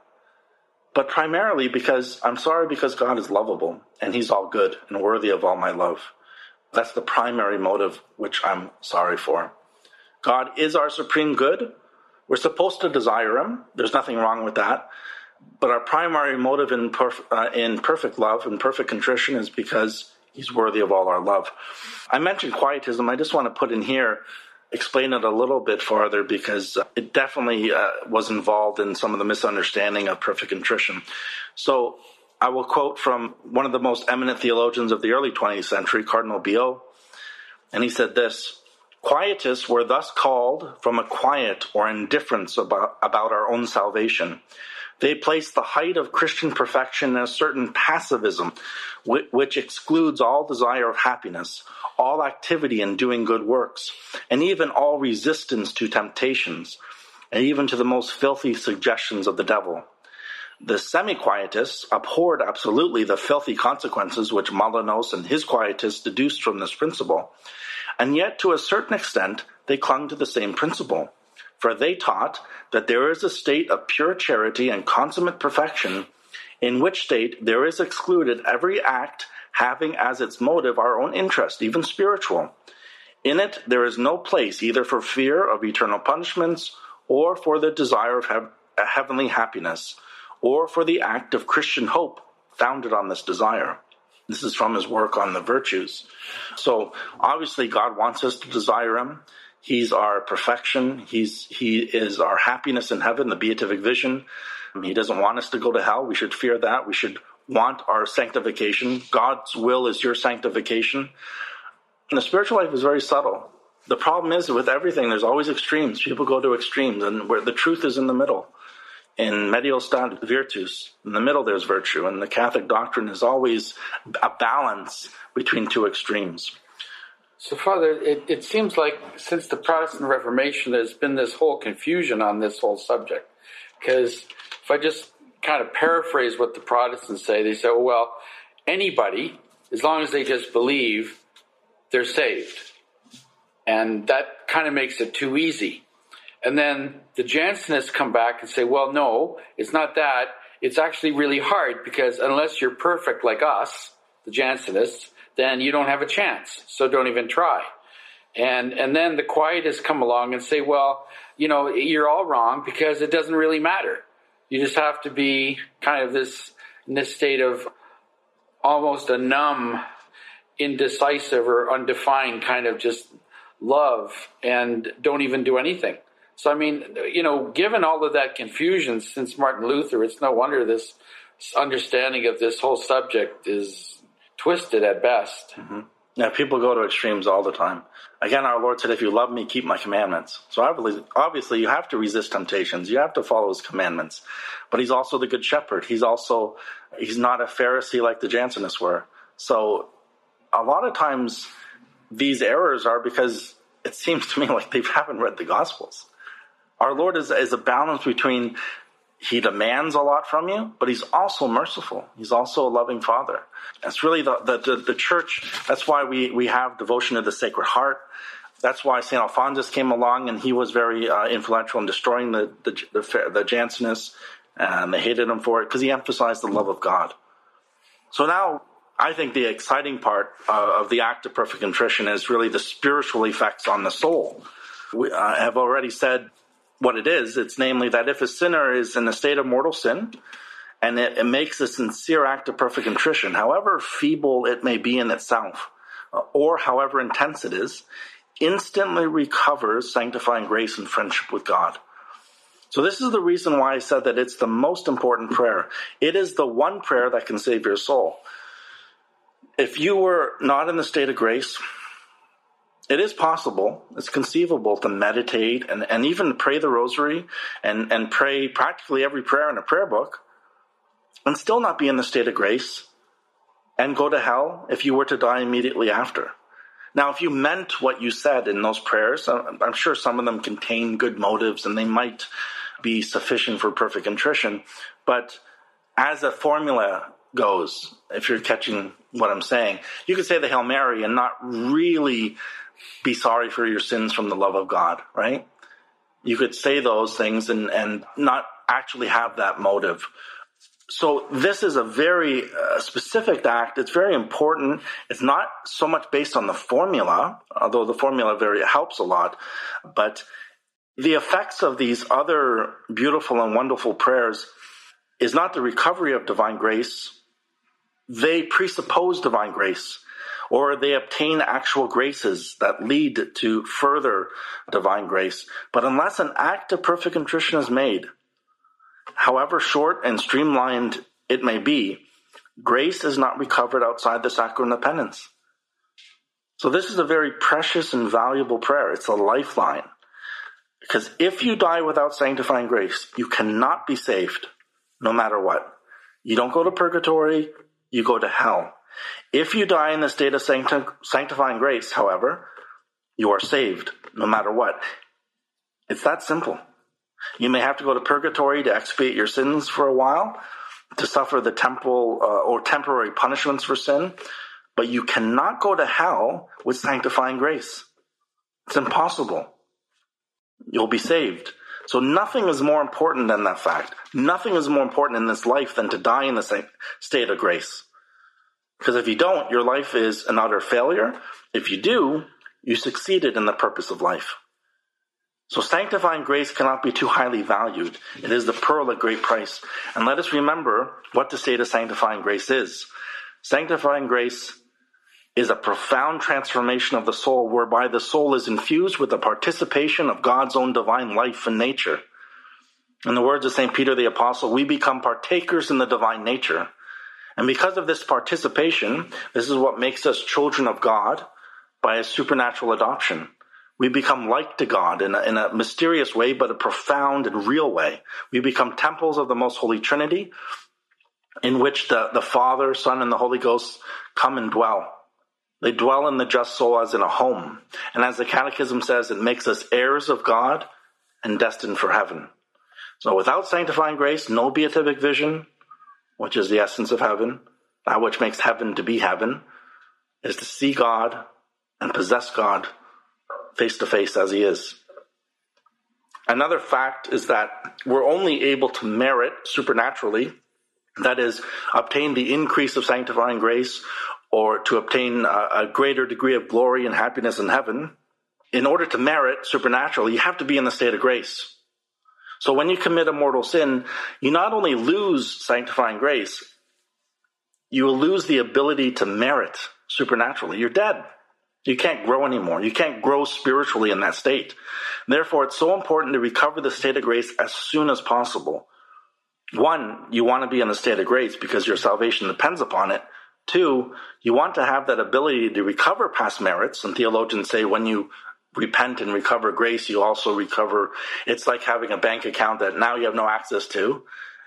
But primarily because God is lovable and he's all good and worthy of all my love. That's the primary motive, which I'm sorry for. God is our supreme good. We're supposed to desire him. There's nothing wrong with that. But our primary motive in perfect love and perfect contrition is because he's worthy of all our love. I mentioned Quietism. I just want to put in here, explain it a little bit farther, because it definitely was involved in some of the misunderstanding of perfect contrition. So I will quote from one of the most eminent theologians of the early 20th century, Cardinal Biel, and he said this: Quietists were thus called from a quiet or indifference about our own salvation. They place the height of Christian perfection in a certain passivism, which excludes all desire of happiness, all activity in doing good works, and even all resistance to temptations, and even to the most filthy suggestions of the devil. The semi-Quietists abhorred absolutely the filthy consequences which Molinos and his Quietists deduced from this principle, and yet to a certain extent they clung to the same principle. For they taught that there is a state of pure charity and consummate perfection, in which state there is excluded every act having as its motive our own interest, even spiritual. In it there is no place either for fear of eternal punishments, or for the desire of heavenly happiness, or for the act of Christian hope founded on this desire. This is from his work on the virtues. So obviously God wants us to desire him. He's our perfection. He is our happiness in heaven, the beatific vision. He doesn't want us to go to hell. We should fear that. We should want our sanctification. God's will is your sanctification. And the spiritual life is very subtle. The problem is with everything, there's always extremes. People go to extremes, and where the truth is in the middle. In medio stat virtus, in the middle there's virtue. And the Catholic doctrine is always a balance between two extremes. So, Father, it seems like since the Protestant Reformation, there's been this whole confusion on this whole subject. Because if I just kind of paraphrase what the Protestants say, they say, well, anybody, as long as they just believe, they're saved. And that kind of makes it too easy. And then the Jansenists come back and say, well, no, it's not that. It's actually really hard because unless you're perfect like us, the Jansenists, then you don't have a chance, so don't even try. And then the Quietists come along and say, well, you know, you're all wrong because it doesn't really matter. You just have to be kind of in this state of almost a numb, indecisive or undefined kind of just love and don't even do anything. So, I mean, you know, given all of that confusion since Martin Luther, it's no wonder this understanding of this whole subject is twisted at best. Mm-hmm. Now, people go to extremes all the time. Again, our Lord said, if you love me, keep my commandments. So obviously you have to resist temptations. You have to follow his commandments. But he's also the good shepherd. He's not a Pharisee like the Jansenists were. So a lot of times these errors are because it seems to me like they haven't read the Gospels. Our Lord is a balance between he demands a lot from you, but he's also merciful. He's also a loving father. That's really the church. That's why we have devotion to the Sacred Heart. That's why St. Alphonsus came along, and he was very influential in destroying the Jansenists, and they hated him for it because he emphasized the love of God. So now I think the exciting part of the act of perfect contrition is really the spiritual effects on the soul. We have already said what it is. It's namely that if a sinner is in a state of mortal sin, and it makes a sincere act of perfect contrition, however feeble it may be in itself, or however intense it is, instantly recovers sanctifying grace and friendship with God. So this is the reason why I said that it's the most important prayer. It is the one prayer that can save your soul. If you were not in the state of grace, it is possible, it's conceivable to meditate and even pray the rosary and pray practically every prayer in a prayer book and still not be in the state of grace and go to hell if you were to die immediately after. Now, if you meant what you said in those prayers, I'm sure some of them contain good motives and they might be sufficient for perfect contrition. But as a formula goes, if you're catching what I'm saying, you could say the Hail Mary and not really be sorry for your sins from the love of God, right? You could say those things and not actually have that motive. So this is a very specific act. It's very important. It's not so much based on the formula, although the formula very helps a lot, but the effects of these other beautiful and wonderful prayers is not the recovery of divine grace. They presuppose divine grace, or they obtain actual graces that lead to further divine grace. But unless an act of perfect contrition is made, however short and streamlined it may be, grace is not recovered outside the sacrament of penance. So this is a very precious and valuable prayer. It's a lifeline. Because if you die without sanctifying grace, you cannot be saved, no matter what. You don't go to purgatory, you go to hell. If you die in the state of sanctifying grace, however, you are saved, no matter what. It's that simple. You may have to go to purgatory to expiate your sins for a while, to suffer the temporary punishments for sin, but you cannot go to hell with sanctifying grace. It's impossible. You'll be saved. So nothing is more important than that fact. Nothing is more important in this life than to die in the state of grace. Because if you don't, your life is an utter failure. If you do, you succeeded in the purpose of life. So sanctifying grace cannot be too highly valued. It is the pearl of great price. And let us remember what the state of sanctifying grace is. Sanctifying grace is a profound transformation of the soul, whereby the soul is infused with the participation of God's own divine life and nature. In the words of St. Peter the Apostle, we become partakers in the divine nature. And because of this participation, this is what makes us children of God by a supernatural adoption. We become like to God in a mysterious way, but a profound and real way. We become temples of the Most Holy Trinity, in which the Father, Son, and the Holy Ghost come and dwell. They dwell in the just soul as in a home. And as the Catechism says, it makes us heirs of God and destined for heaven. So without sanctifying grace, no beatific vision, which is the essence of heaven, that which makes heaven to be heaven, is to see God and possess God face to face as he is. Another fact is that we're only able to merit supernaturally, that is, obtain the increase of sanctifying grace, or to obtain a greater degree of glory and happiness in heaven. In order to merit supernaturally, you have to be in the state of grace. So when you commit a mortal sin, you not only lose sanctifying grace, you will lose the ability to merit supernaturally. You're dead. You can't grow anymore. You can't grow spiritually in that state. Therefore, it's so important to recover the state of grace as soon as possible. One, you want to be in the state of grace because your salvation depends upon it. Two, you want to have that ability to recover past merits. And theologians say when you repent and recover grace, you also recover. It's like having a bank account that now you have no access to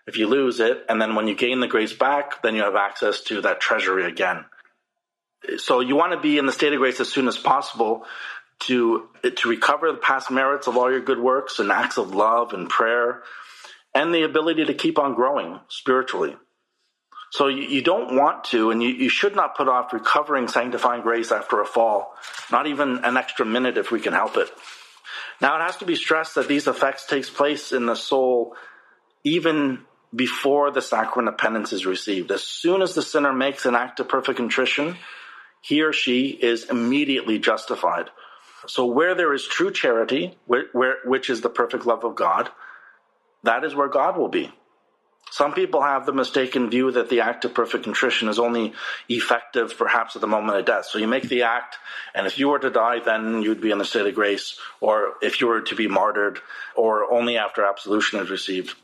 if you lose it. And then when you gain the grace back, then you have access to that treasury again. So you want to be in the state of grace as soon as possible to recover the past merits of all your good works and acts of love and prayer and the ability to keep on growing spiritually. So you don't want to, and you should not put off recovering sanctifying grace after a fall, not even an extra minute if we can help it. Now, it has to be stressed that these effects takes place in the soul even before the sacrament of penance is received. As soon as the sinner makes an act of perfect contrition, he or she is immediately justified. So where there is true charity, which is the perfect love of God, that is where God will be. Some people have the mistaken view that the act of perfect contrition is only effective perhaps at the moment of death. So you make the act, and if you were to die, then you'd be in the state of grace, or if you were to be martyred, or only after absolution is received.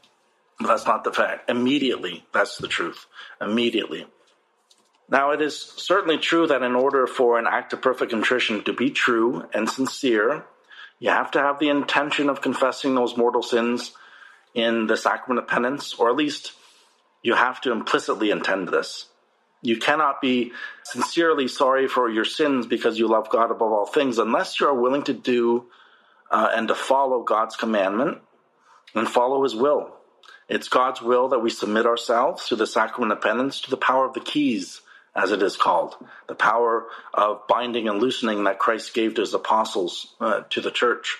But that's not the fact. Immediately, that's the truth. Immediately. Now, it is certainly true that in order for an act of perfect contrition to be true and sincere, you have to have the intention of confessing those mortal sins in the sacrament of penance, or at least you have to implicitly intend this. You cannot be sincerely sorry for your sins because you love God above all things unless you are willing to do and to follow God's commandment and follow his will. It's God's will that we submit ourselves through the sacrament of penance to the power of the keys, as it is called, the power of binding and loosening that Christ gave to his apostles, to the church.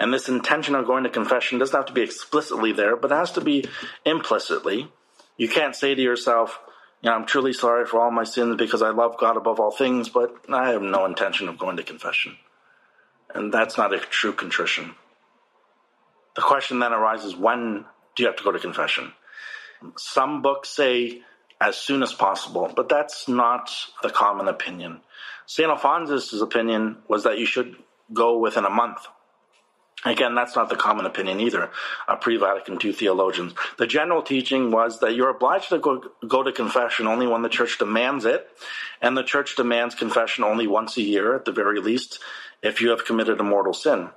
And this intention of going to confession doesn't have to be explicitly there, but it has to be implicitly. You can't say to yourself, I'm truly sorry for all my sins because I love God above all things, but I have no intention of going to confession. And that's not a true contrition. The question then arises, when do you have to go to confession? Some books say as soon as possible, but that's not the common opinion. St. Alphonsus' opinion was that you should go within a month. Again, that's not the common opinion either, pre-Vatican II theologians. The general teaching was that you're obliged to go to confession only when the church demands it, and the church demands confession only once a year, at the very least, if you have committed a mortal sin.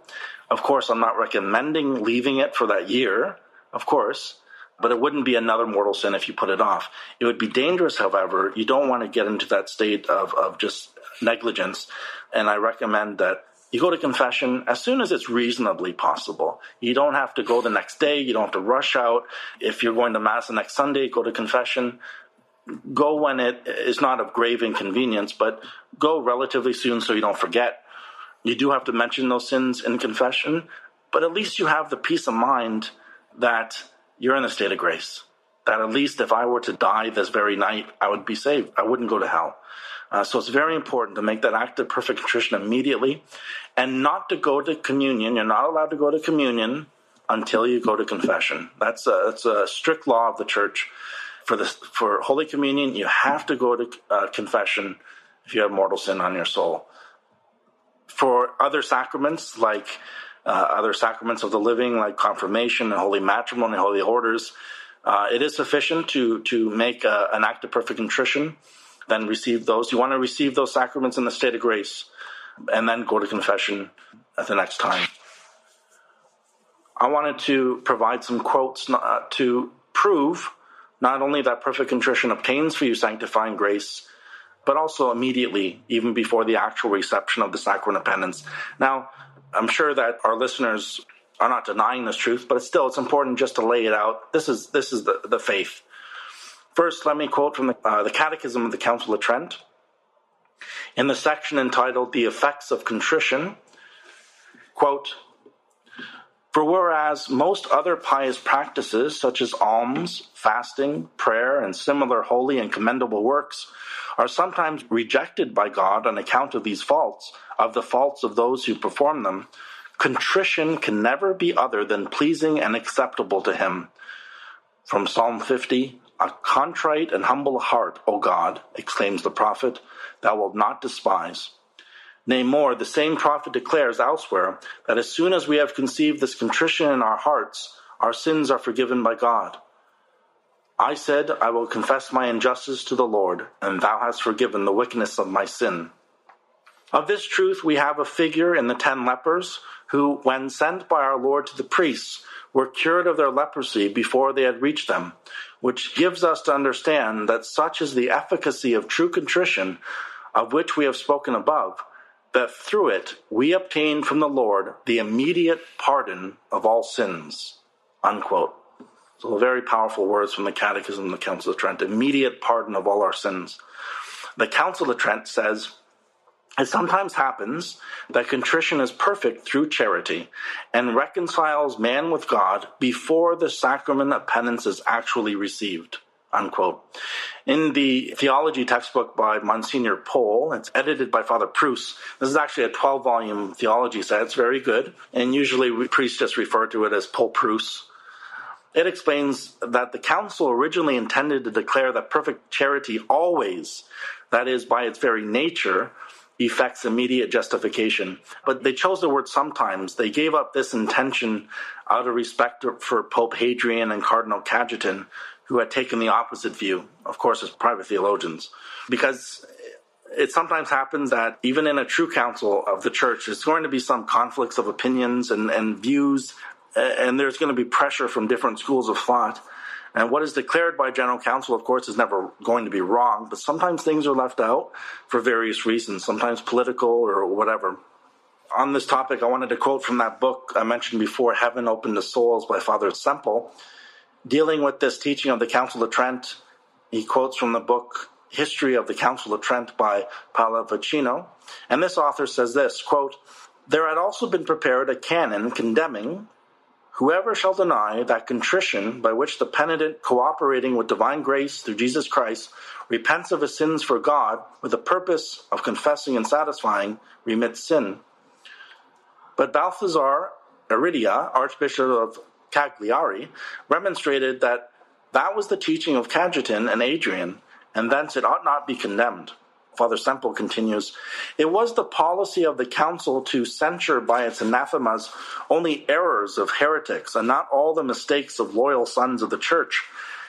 Of course, I'm not recommending leaving it for that year, of course, but it wouldn't be another mortal sin if you put it off. It would be dangerous, however. You don't want to get into that state of just negligence, and I recommend that you go to confession as soon as it's reasonably possible. You don't have to go the next day. You don't have to rush out. If you're going to Mass the next Sunday, go to confession. Go when it is not of grave inconvenience, but go relatively soon so you don't forget. You do have to mention those sins in confession, but at least you have the peace of mind that you're in a state of grace, that at least if I were to die this very night, I would be saved. I wouldn't go to hell. So it's very important to make that act of perfect contrition immediately and not to go to communion. You're not allowed to go to communion until you go to confession. That's a strict law of the church. For Holy Communion, you have to go to confession if you have mortal sin on your soul. For other sacraments, like other sacraments of the living, like confirmation and holy matrimony and holy orders, it is sufficient to make an act of perfect contrition, then receive those. You want to receive those sacraments in the state of grace, and then go to confession at the next time. I wanted to provide some quotes to prove not only that perfect contrition obtains for you sanctifying grace, but also immediately, even before the actual reception of the sacrament of penance. Now, I'm sure that our listeners are not denying this truth, but it's important just to lay it out. This is the faith. First, let me quote from the Catechism of the Council of Trent. In the section entitled, The Effects of Contrition, quote, "For whereas most other pious practices, such as alms, fasting, prayer, and similar holy and commendable works, are sometimes rejected by God on account of these faults, of the faults of those who perform them, contrition can never be other than pleasing and acceptable to him." From Psalm 50, "A contrite and humble heart, O God," exclaims the prophet, "thou wilt not despise." Nay more, the same prophet declares elsewhere that as soon as we have conceived this contrition in our hearts, our sins are forgiven by God. I said, I will confess my injustice to the Lord, and thou hast forgiven the wickedness of my sin. Of this truth we have a figure in the 10 lepers, who, when sent by our Lord to the priests, were cured of their leprosy before they had reached them, which gives us to understand that such is the efficacy of true contrition, of which we have spoken above, that through it we obtain from the Lord the immediate pardon of all sins." Unquote. So very powerful words from the Catechism of the Council of Trent, immediate pardon of all our sins. The Council of Trent says, "It sometimes happens that contrition is perfect through charity and reconciles man with God before the sacrament of penance is actually received." Unquote. In the theology textbook by Monsignor Pohl, it's edited by Father Proust. This is actually a 12-volume theology set. It's very good. And usually priests just refer to it as Pohl Proust. It explains that the council originally intended to declare that perfect charity always, that is, by its very nature, effects immediate justification. But they chose the word sometimes. They gave up this intention out of respect for Pope Hadrian and Cardinal Cajetan, who had taken the opposite view, of course, as private theologians, because it sometimes happens that even in a true council of the church, there's going to be some conflicts of opinions and views, and there's going to be pressure from different schools of thought. And what is declared by general council, of course, is never going to be wrong, but sometimes things are left out for various reasons, sometimes political or whatever. On this topic, I wanted to quote from that book I mentioned before, Heaven Open to Souls by Father Semple. Dealing with this teaching of the Council of Trent, he quotes from the book History of the Council of Trent by Pallavicino. And this author says this, quote, "There had also been prepared a canon condemning whoever shall deny that contrition by which the penitent, cooperating with divine grace through Jesus Christ, repents of his sins for God with the purpose of confessing and satisfying, remits sin. But Balthazar Heredia, Archbishop of Cagliari, remonstrated that that was the teaching of Cajetan and Adrian, and thence it ought not be condemned." Father Semple continues, "It was the policy of the council to censure by its anathemas only errors of heretics and not all the mistakes of loyal sons of the church.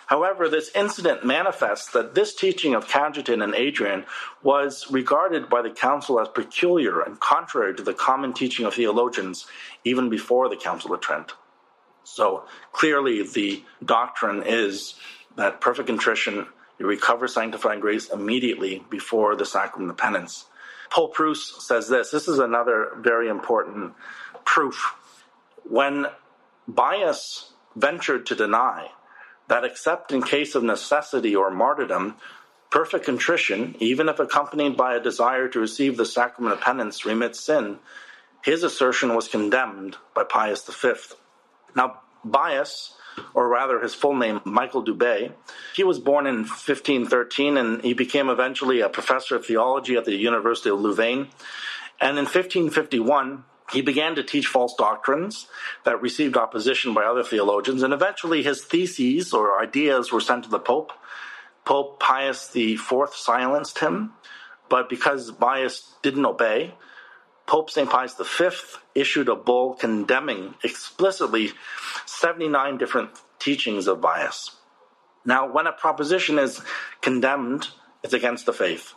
However, this incident manifests that this teaching of Cajetan and Adrian was regarded by the council as peculiar and contrary to the common teaching of theologians even before the Council of Trent." So clearly the doctrine is that perfect contrition, you recover sanctifying grace immediately before the sacrament of penance. Pohl Proust says this. This is another very important proof. When Bias ventured to deny that except in case of necessity or martyrdom, perfect contrition, even if accompanied by a desire to receive the sacrament of penance, remits sin, his assertion was condemned by Pius V. Now, Bias, or rather his full name, Michael Dubé, he was born in 1513, and he became eventually a professor of theology at the University of Louvain. And in 1551, he began to teach false doctrines that received opposition by other theologians, and eventually his theses or ideas were sent to the Pope. Pope Pius IV silenced him, but because Bias didn't obey, Pope St. Pius V issued a bull condemning explicitly 79 different teachings of Bias. Now, when a proposition is condemned, it's against the faith.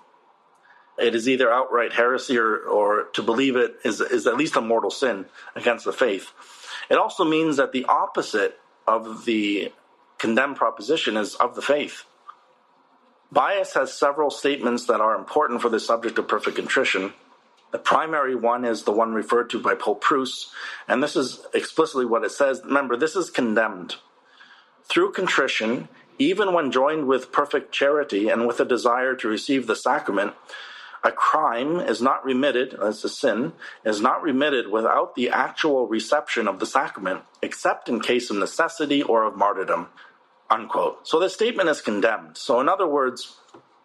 It is either outright heresy or to believe it is at least a mortal sin against the faith. It also means that the opposite of the condemned proposition is of the faith. Bias has several statements that are important for the subject of perfect contrition. The primary one is the one referred to by Pohl Proust, and this is explicitly what it says. Remember, this is condemned. "Through contrition, even when joined with perfect charity and with a desire to receive the sacrament, a crime is not remitted," that's a sin, "is not remitted without the actual reception of the sacrament, except in case of necessity or of martyrdom," unquote. So this statement is condemned. So in other words,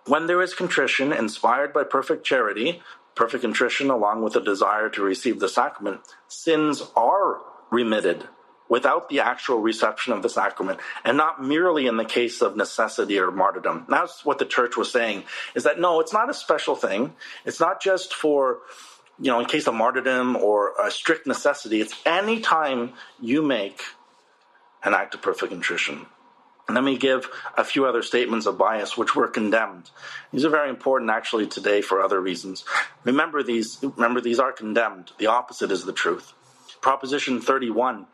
when there is contrition inspired by perfect charity, perfect contrition, along with a desire to receive the sacrament, sins are remitted without the actual reception of the sacrament, and not merely in the case of necessity or martyrdom. That's what the church was saying, is that, no, it's not a special thing. It's not just for, in case of martyrdom or a strict necessity. It's any time you make an act of perfect contrition. Let me give a few other statements of bias which were condemned. These are very important actually today for other reasons. Remember these are condemned. The opposite is the truth. Proposition 31.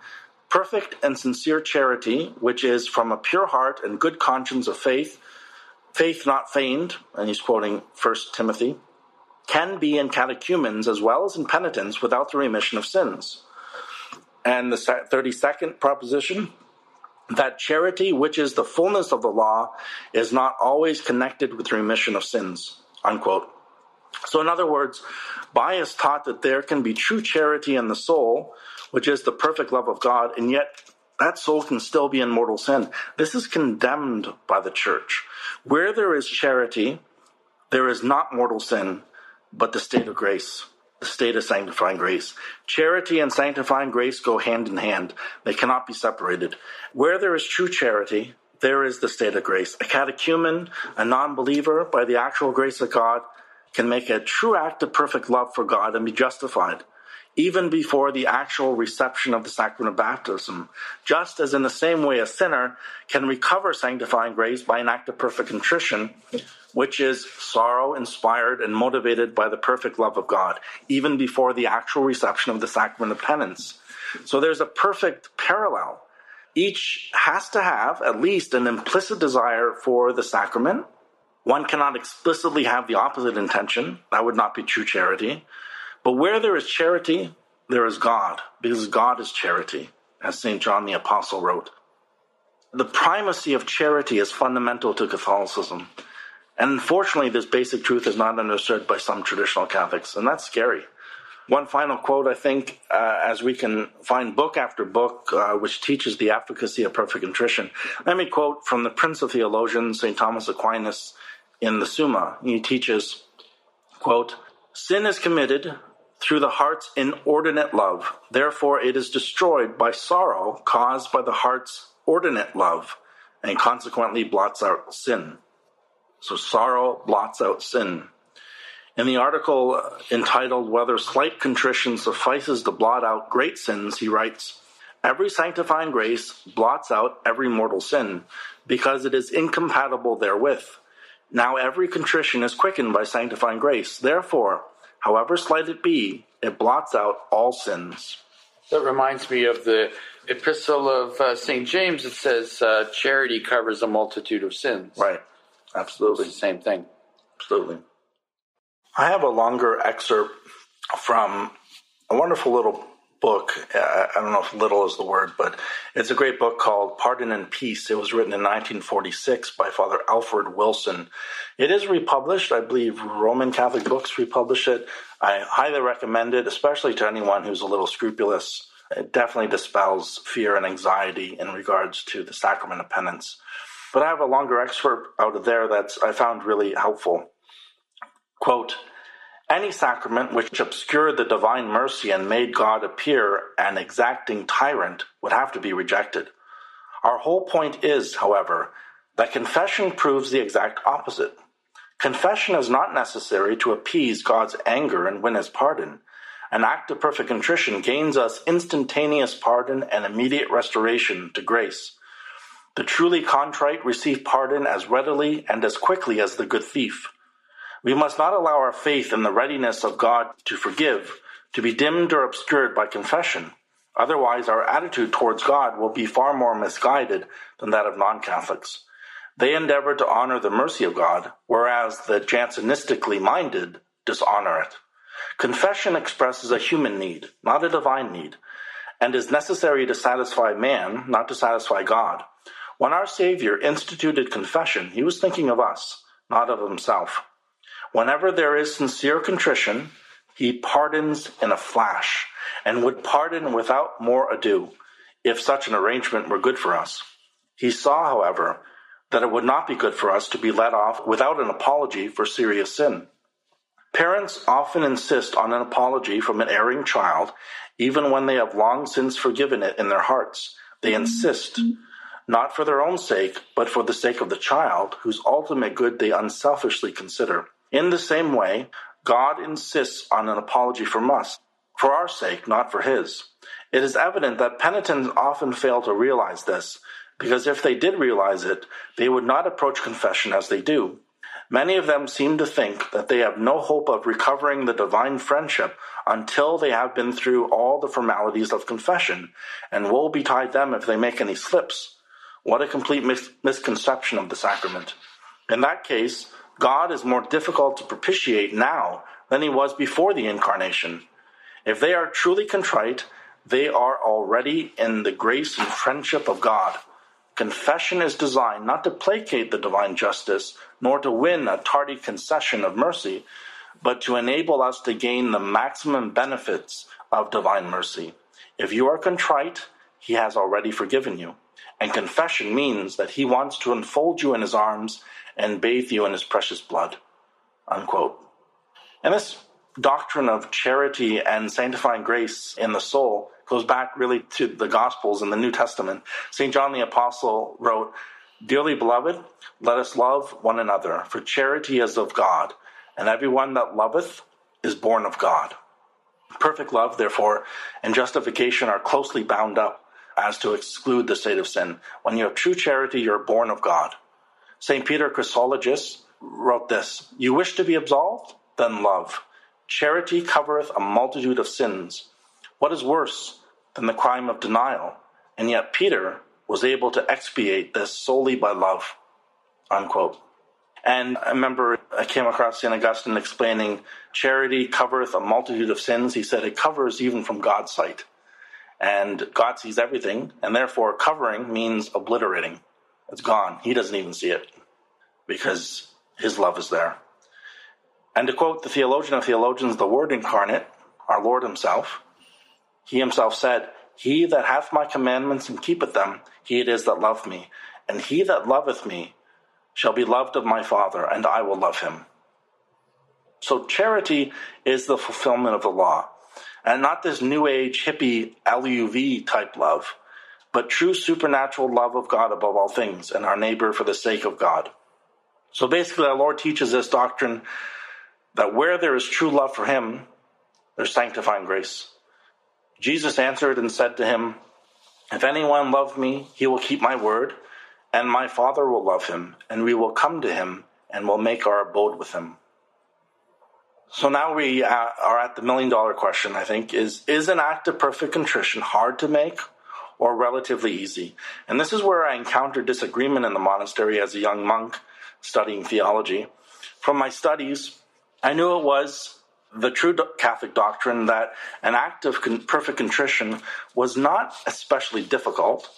Perfect and sincere charity, which is from a pure heart and good conscience of faith, faith not feigned, and he's quoting 1 Timothy, can be in catechumens as well as in penitents without the remission of sins. And the 32nd proposition, that charity, which is the fullness of the law, is not always connected with remission of sins, unquote. So in other words, bias taught that there can be true charity in the soul, which is the perfect love of God, and yet that soul can still be in mortal sin. This is condemned by the church. Where there is charity, there is not mortal sin, but the state of grace, the state of sanctifying grace. Charity and sanctifying grace go hand in hand. They cannot be separated. Where there is true charity, there is the state of grace. A catechumen, a non-believer, by the actual grace of God, can make a true act of perfect love for God and be justified, even before the actual reception of the sacrament of baptism, just as in the same way a sinner can recover sanctifying grace by an act of perfect contrition, which is sorrow inspired and motivated by the perfect love of God, even before the actual reception of the sacrament of penance. So there's a perfect parallel. Each has to have at least an implicit desire for the sacrament. One cannot explicitly have the opposite intention. That would not be true charity. But where there is charity, there is God, because God is charity, as St. John the Apostle wrote. The primacy of charity is fundamental to Catholicism. And unfortunately, this basic truth is not understood by some traditional Catholics, and that's scary. One final quote, I think, as we can find book after book, which teaches the efficacy of perfect contrition. Let me quote from the Prince of Theologians, St. Thomas Aquinas, in the Summa. He teaches, quote, "Sin is committed through the heart's inordinate love. Therefore, it is destroyed by sorrow caused by the heart's ordinate love, and consequently blots out sin." So sorrow blots out sin. In the article entitled "Whether Slight Contrition Suffices to Blot Out Great Sins," he writes, "Every sanctifying grace blots out every mortal sin, because it is incompatible therewith. Now every contrition is quickened by sanctifying grace. Therefore, however slight it be, it blots out all sins." That reminds me of the epistle of St. James. It says, charity covers a multitude of sins. Right. Absolutely. It's the same thing. Absolutely. I have a longer excerpt from a wonderful little book. I don't know if little is the word, but it's a great book called Pardon and Peace. It was written in 1946 by Father Alfred Wilson. It is republished. I believe Roman Catholic Books republish it. I highly recommend it, especially to anyone who's a little scrupulous. It definitely dispels fear and anxiety in regards to the sacrament of penance. But I have a longer excerpt out of there that I found really helpful. Quote, "Any sacrament which obscured the divine mercy and made God appear an exacting tyrant would have to be rejected. Our whole point is, however, that confession proves the exact opposite. Confession is not necessary to appease God's anger and win his pardon. An act of perfect contrition gains us instantaneous pardon and immediate restoration to grace. The truly contrite receive pardon as readily and as quickly as the good thief. We must not allow our faith in the readiness of God to forgive to be dimmed or obscured by confession. Otherwise, our attitude towards God will be far more misguided than that of non-Catholics. They endeavor to honor the mercy of God, whereas the Jansenistically minded dishonor it. Confession expresses a human need, not a divine need, and is necessary to satisfy man, not to satisfy God. When our Savior instituted confession, he was thinking of us, not of himself. Whenever there is sincere contrition, he pardons in a flash, and would pardon without more ado, if such an arrangement were good for us. He saw, however, that it would not be good for us to be let off without an apology for serious sin. Parents often insist on an apology from an erring child, even when they have long since forgiven it in their hearts. They insist, not for their own sake, but for the sake of the child, whose ultimate good they unselfishly consider. In the same way, God insists on an apology from us, for our sake, not for his. It is evident that penitents often fail to realize this. because if they did realize it, they would not approach confession as they do. Many of them seem to think that they have no hope of recovering the divine friendship until they have been through all the formalities of confession, and woe betide them if they make any slips. What a complete misconception of the sacrament. In that case, God is more difficult to propitiate now than he was before the Incarnation. If they are truly contrite, they are already in the grace and friendship of God. Confession is designed not to placate the divine justice, nor to win a tardy concession of mercy, but to enable us to gain the maximum benefits of divine mercy. If you are contrite, he has already forgiven you. And confession means that he wants to enfold you in his arms and bathe you in his precious blood." Unquote. And this doctrine of charity and sanctifying grace in the soul goes back really to the Gospels and the New Testament. St. John the Apostle wrote, "Dearly beloved, let us love one another, for charity is of God, and everyone that loveth is born of God." Perfect love, therefore, and justification are closely bound up as to exclude the state of sin. When you have true charity, you're born of God. St. Peter Chrysologus wrote this, "You wish to be absolved? Then love. Charity covereth a multitude of sins. What is worse than the crime of denial? And yet Peter was able to expiate this solely by love." Unquote. And I remember I came across St. Augustine explaining, charity covereth a multitude of sins. He said it covers even from God's sight. And God sees everything, and therefore covering means obliterating. It's gone. He doesn't even see it because his love is there. And to quote the theologian of theologians, the Word incarnate, our Lord himself, he himself said, "He that hath my commandments and keepeth them, he it is that loveth me. And he that loveth me shall be loved of my Father, and I will love him." So charity is the fulfillment of the law. And not this new age, hippie, LUV type love, but true supernatural love of God above all things and our neighbor for the sake of God. So basically our Lord teaches this doctrine that where there is true love for him, there's sanctifying grace. Jesus answered and said to him, "If anyone love me, he will keep my word, and my Father will love him, and we will come to him and will make our abode with him." So now we are at the million-dollar question, I think, is an act of perfect contrition hard to make or relatively easy? And this is where I encountered disagreement in the monastery as a young monk studying theology. From my studies, I knew it was the true Catholic doctrine that an act of perfect contrition was not especially difficult.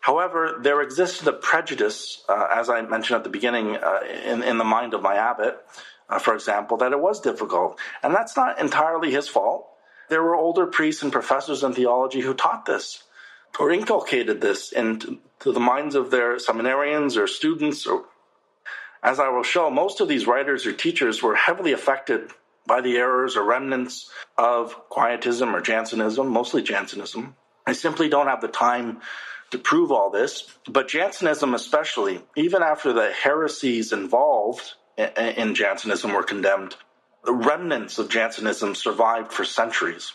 However, there existed a prejudice, as I mentioned at the beginning, in the mind of my abbot, for example, that it was difficult. And that's not entirely his fault. There were older priests and professors in theology who taught this or inculcated this into the minds of their seminarians or students. As I will show, most of these writers or teachers were heavily affected by the errors or remnants of Quietism or Jansenism, mostly Jansenism. I simply don't have the time to prove all this, but Jansenism especially, even after the heresies involved in Jansenism were condemned, the remnants of Jansenism survived for centuries,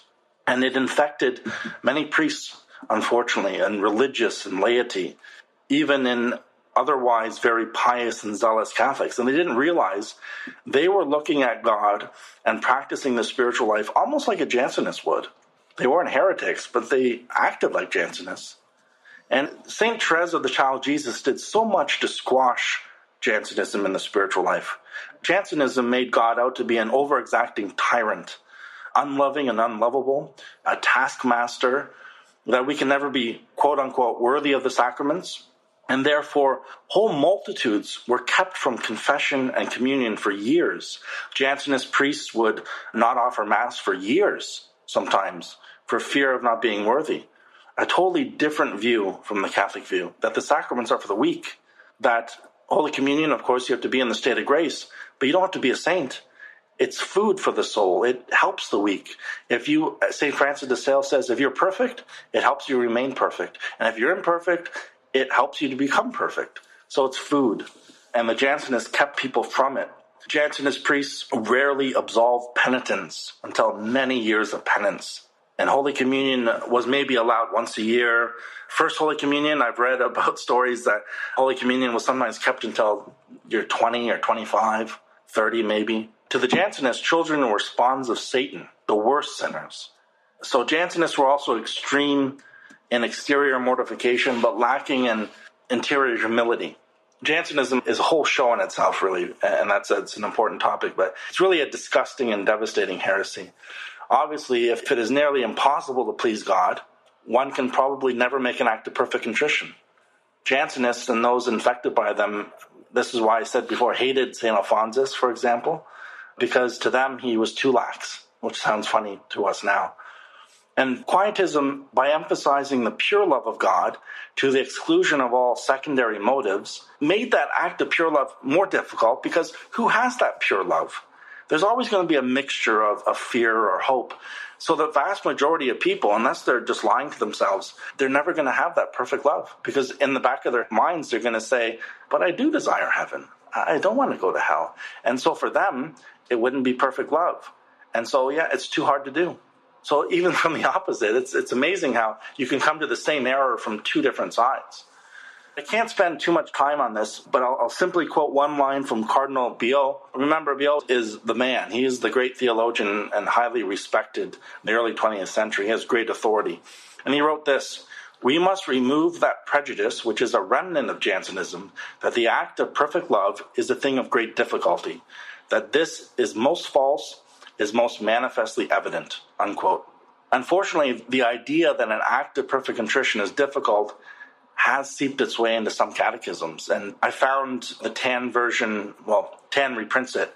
and it infected many priests, unfortunately, and religious and laity, even in otherwise very pious and zealous Catholics. And they didn't realize they were looking at God and practicing the spiritual life almost like a Jansenist would. They weren't heretics, but they acted like Jansenists. And St. Therese of the Child Jesus did so much to squash Jansenism in the spiritual life. Jansenism made God out to be an over-exacting tyrant, unloving and unlovable, a taskmaster, that we can never be, quote-unquote, worthy of the sacraments. And therefore, whole multitudes were kept from confession and communion for years. Jansenist priests would not offer Mass for years, sometimes, for fear of not being worthy. A totally different view from the Catholic view, that the sacraments are for the weak, that Holy Communion, of course, you have to be in the state of grace, but you don't have to be a saint. It's food for the soul. It helps the weak. If you, St. Francis de Sales says, if you're perfect, it helps you remain perfect. And if you're imperfect, it helps you to become perfect. So it's food. And the Jansenists kept people from it. Jansenist priests rarely absolved penitents until many years of penance. and Holy Communion was maybe allowed once a year. First Holy Communion, I've read about stories that Holy Communion was sometimes kept until you're 20 or 25, 30 maybe. To the Jansenists, children were spawns of Satan, the worst sinners. So Jansenists were also extreme in exterior mortification, but lacking in interior humility. Jansenism is a whole show in itself, really, and it's an important topic, but it's really a disgusting and devastating heresy. Obviously, if it is nearly impossible to please God, one can probably never make an act of perfect contrition. Jansenists and those infected by them, this is why I said before, hated St. Alphonsus, for example, because to them he was too lax, which sounds funny to us now. And Quietism, by emphasizing the pure love of God to the exclusion of all secondary motives, made that act of pure love more difficult, because who has that pure love? There's always going to be a mixture of fear or hope. So the vast majority of people, unless they're just lying to themselves, they're never going to have that perfect love, because in the back of their minds, they're going to say, but I do desire heaven. I don't want to go to hell. And so for them, it wouldn't be perfect love. And so, yeah, it's too hard to do. So even from the opposite, it's amazing how you can come to the same error from two different sides. I can't spend too much time on this, but I'll simply quote one line from Cardinal Biel. Remember, Biel is the man. He is the great theologian and highly respected in the early 20th century. He has great authority. And he wrote this: "We must remove that prejudice, which is a remnant of Jansenism, that the act of perfect love is a thing of great difficulty, that this is most false, is most manifestly evident," unquote. Unfortunately, the idea that an act of perfect contrition is difficult has seeped its way into some catechisms. And I found the Tan version, well, Tan reprints it,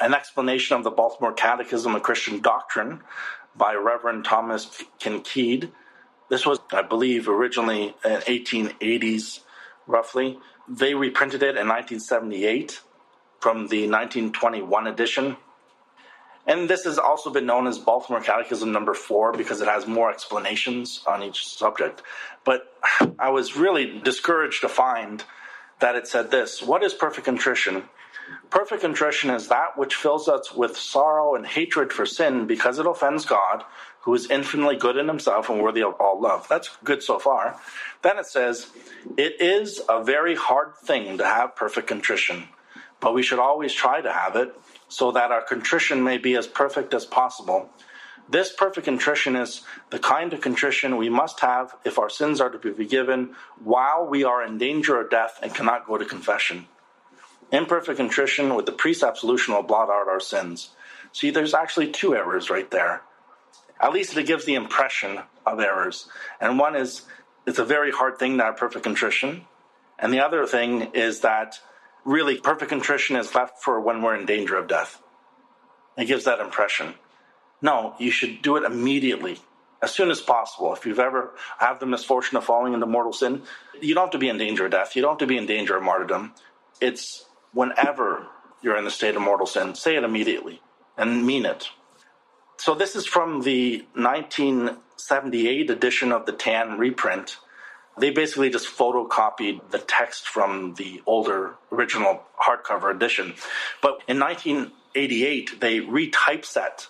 an explanation of the Baltimore Catechism of Christian Doctrine by Reverend Thomas Kinkead. This was, I believe, originally in 1880s, roughly. They reprinted it in 1978 from the 1921 edition. And this has also been known as Baltimore Catechism number 4 because it has more explanations on each subject. But I was really discouraged to find that it said this: "What is perfect contrition? Perfect contrition is that which fills us with sorrow and hatred for sin because it offends God, who is infinitely good in himself and worthy of all love." That's good so far. Then it says, "It is a very hard thing to have perfect contrition, but we should always try to have it, so that our contrition may be as perfect as possible. This perfect contrition is the kind of contrition we must have if our sins are to be forgiven while we are in danger of death and cannot go to confession. Imperfect contrition with the priest's absolution will blot out our sins." See, there's actually two errors right there. At least it gives the impression of errors. And one is, it's a very hard thing to have perfect contrition. And the other thing is that really, perfect contrition is left for when we're in danger of death. It gives that impression. No, you should do it immediately, as soon as possible. If you've ever had the misfortune of falling into mortal sin, you don't have to be in danger of death. You don't have to be in danger of martyrdom. It's whenever you're in the state of mortal sin, say it immediately and mean it. So this is from the 1978 edition of the Tan reprint. They basically just photocopied the text from the older original hardcover edition. But in 1988, they retypeset,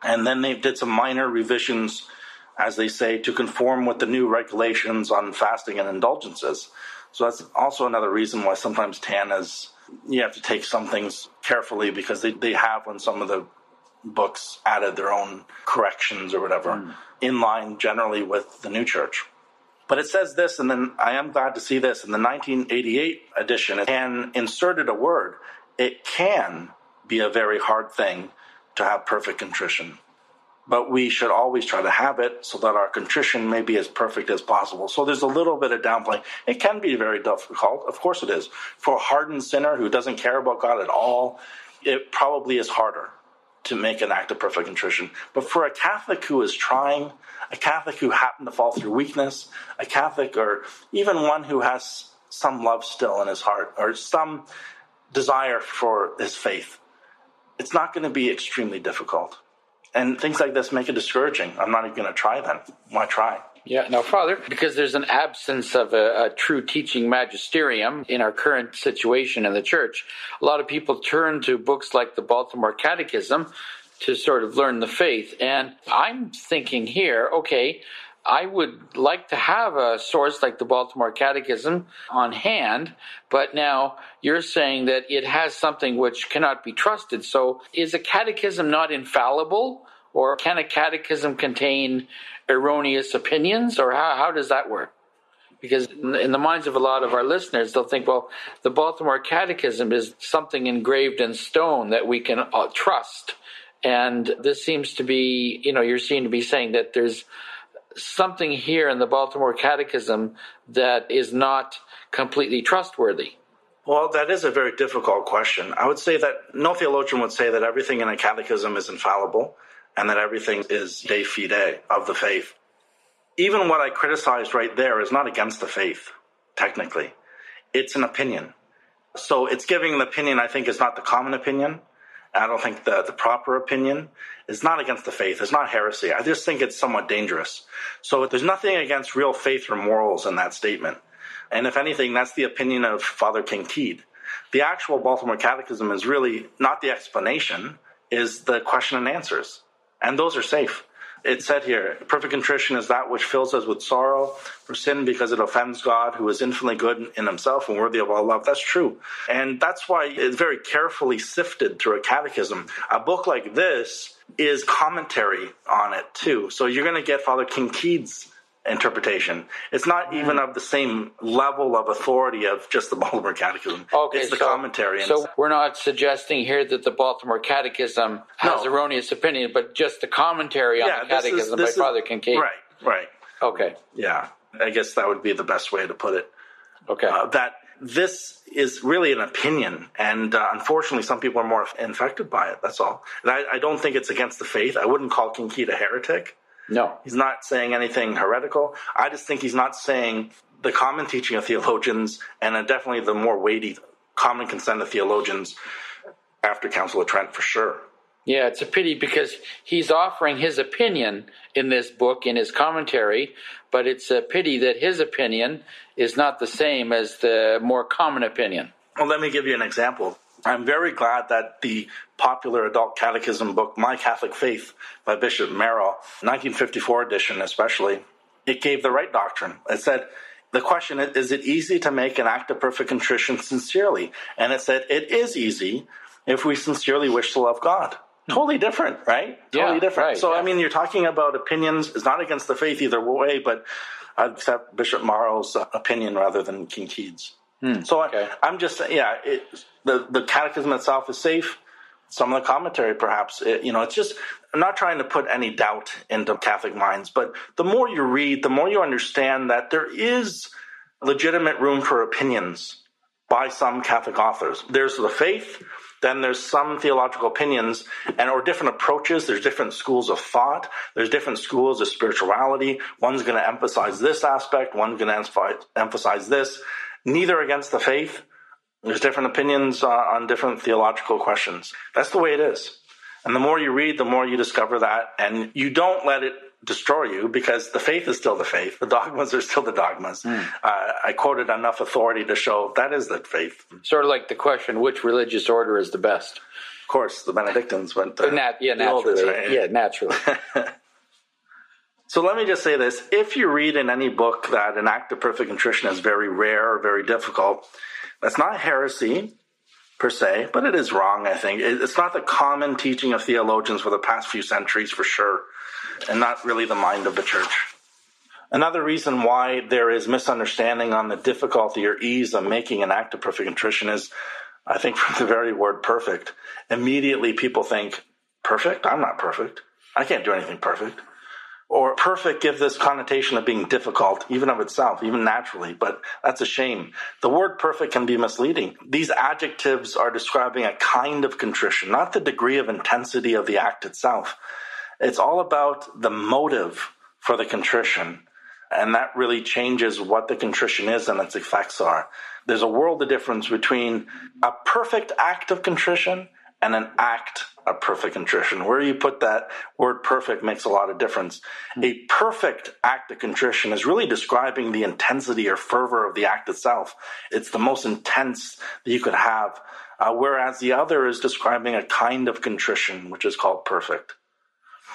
and then they did some minor revisions, as they say, to conform with the new regulations on fasting and indulgences. So that's also another reason why sometimes Tan is, you have to take some things carefully, because they have on some of the books added their own corrections or whatever, in line generally with the new church. But it says this, and then I am glad to see this. In the 1988 edition, it inserted a word. It can be a very hard thing to have perfect contrition, but we should always try to have it so that our contrition may be as perfect as possible. So there's a little bit of downplaying. It can be very difficult. Of course it is. For a hardened sinner who doesn't care about God at all, it probably is harder to make an act of perfect contrition. But for a Catholic who is trying, a Catholic who happened to fall through weakness, a Catholic or even one who has some love still in his heart or some desire for his faith, it's not going to be extremely difficult. And things like this make it discouraging. I'm not even going to try then. Why try? Yeah, now, Father, because there's an absence of a true teaching magisterium in our current situation in the church, a lot of people turn to books like the Baltimore Catechism to sort of learn the faith. And I'm thinking here, okay, I would like to have a source like the Baltimore Catechism on hand, but now you're saying that it has something which cannot be trusted. So is a catechism not infallible, or can a catechism contain erroneous opinions, or how does that work? Because in the minds of a lot of our listeners, they'll think, well, the Baltimore Catechism is something engraved in stone that we can trust. And this seems to be, you seem to be saying that there's something here in the Baltimore Catechism that is not completely trustworthy. Well, that is a very difficult question. I would say that no theologian would say that everything in a catechism is infallible and that everything is de fide, of the faith. Even what I criticized right there is not against the faith, technically. It's an opinion. So it's giving an opinion I think is not the common opinion. I don't think the proper opinion is not against the faith. It's not heresy. I just think it's somewhat dangerous. So there's nothing against real faith or morals in that statement. And if anything, that's the opinion of Father Kinkead. The actual Baltimore Catechism is really not the explanation, is the question and answers. And those are safe. It said here, perfect contrition is that which fills us with sorrow for sin because it offends God, who is infinitely good in himself and worthy of all love. That's true. And that's why it's very carefully sifted through a catechism. A book like this is commentary on it too. So you're going to get Father Kinkead's interpretation. It's not even of the same level of authority of just the Baltimore Catechism. Okay, it's the commentary. So we're not suggesting here that the Baltimore Catechism has erroneous opinion, but just the commentary on the Catechism by Father Kinkead. Right. Okay. Yeah, I guess that would be the best way to put it. Okay. That this is really an opinion, and unfortunately some people are more infected by it, that's all. And I don't think it's against the faith. I wouldn't call Kinkead a heretic. No. He's not saying anything heretical. I just think he's not saying the common teaching of theologians and definitely the more weighty common consent of theologians after Council of Trent for sure. Yeah, it's a pity because he's offering his opinion in this book, in his commentary, but it's a pity that his opinion is not the same as the more common opinion. Well, let me give you an example. I'm very glad that the popular adult catechism book, My Catholic Faith, by Bishop Merrill, 1954 edition especially, it gave the right doctrine. It said, the question is it easy to make an act of perfect contrition sincerely? And it said, it is easy if we sincerely wish to love God. Totally different, right? Totally different. Right, so, yeah. I mean, you're talking about opinions. It's not against the faith either way, but I'd accept Bishop Merrill's opinion rather than Kinkead's. I'm just, the catechism itself is safe. Some of the commentary, perhaps, it's just, I'm not trying to put any doubt into Catholic minds, but the more you read, the more you understand that there is legitimate room for opinions by some Catholic authors. There's the faith, then there's some theological opinions or different approaches. There's different schools of thought. There's different schools of spirituality. One's going to emphasize this aspect. One's going to emphasize this. Neither against the faith. There's different opinions on different theological questions. That's the way it is. And the more you read, the more you discover that. And you don't let it destroy you because the faith is still the faith. The dogmas are still the dogmas. I quoted enough authority to show that is the faith. Sort of like the question, which religious order is the best? Of course, the Benedictines went to the oldest, right? Yeah, naturally. So let me just say this. If you read in any book that an act of perfect contrition is very rare or very difficult, that's not heresy per se, but it is wrong, I think. It's not the common teaching of theologians for the past few centuries for sure, and not really the mind of the church. Another reason why there is misunderstanding on the difficulty or ease of making an act of perfect contrition is, I think from the very word perfect, immediately people think, perfect? I'm not perfect. I can't do anything perfect. Or perfect gives this connotation of being difficult, even of itself, even naturally, but that's a shame. The word perfect can be misleading. These adjectives are describing a kind of contrition, not the degree of intensity of the act itself. It's all about the motive for the contrition, and that really changes what the contrition is and its effects are. There's a world of difference between a perfect act of contrition and an act of perfect contrition. Where you put that word perfect makes a lot of difference. A perfect act of contrition is really describing the intensity or fervor of the act itself. It's the most intense that you could have, whereas the other is describing a kind of contrition, which is called perfect.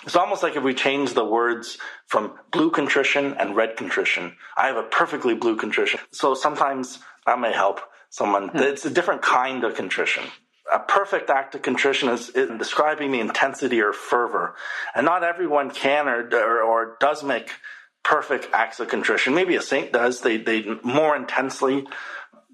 It's almost like if we change the words from blue contrition and red contrition. I have a perfectly blue contrition. So sometimes that may help someone. It's a different kind of contrition. A perfect act of contrition is describing the intensity or fervor. And not everyone can or does make perfect acts of contrition. Maybe a saint does, they more intensely.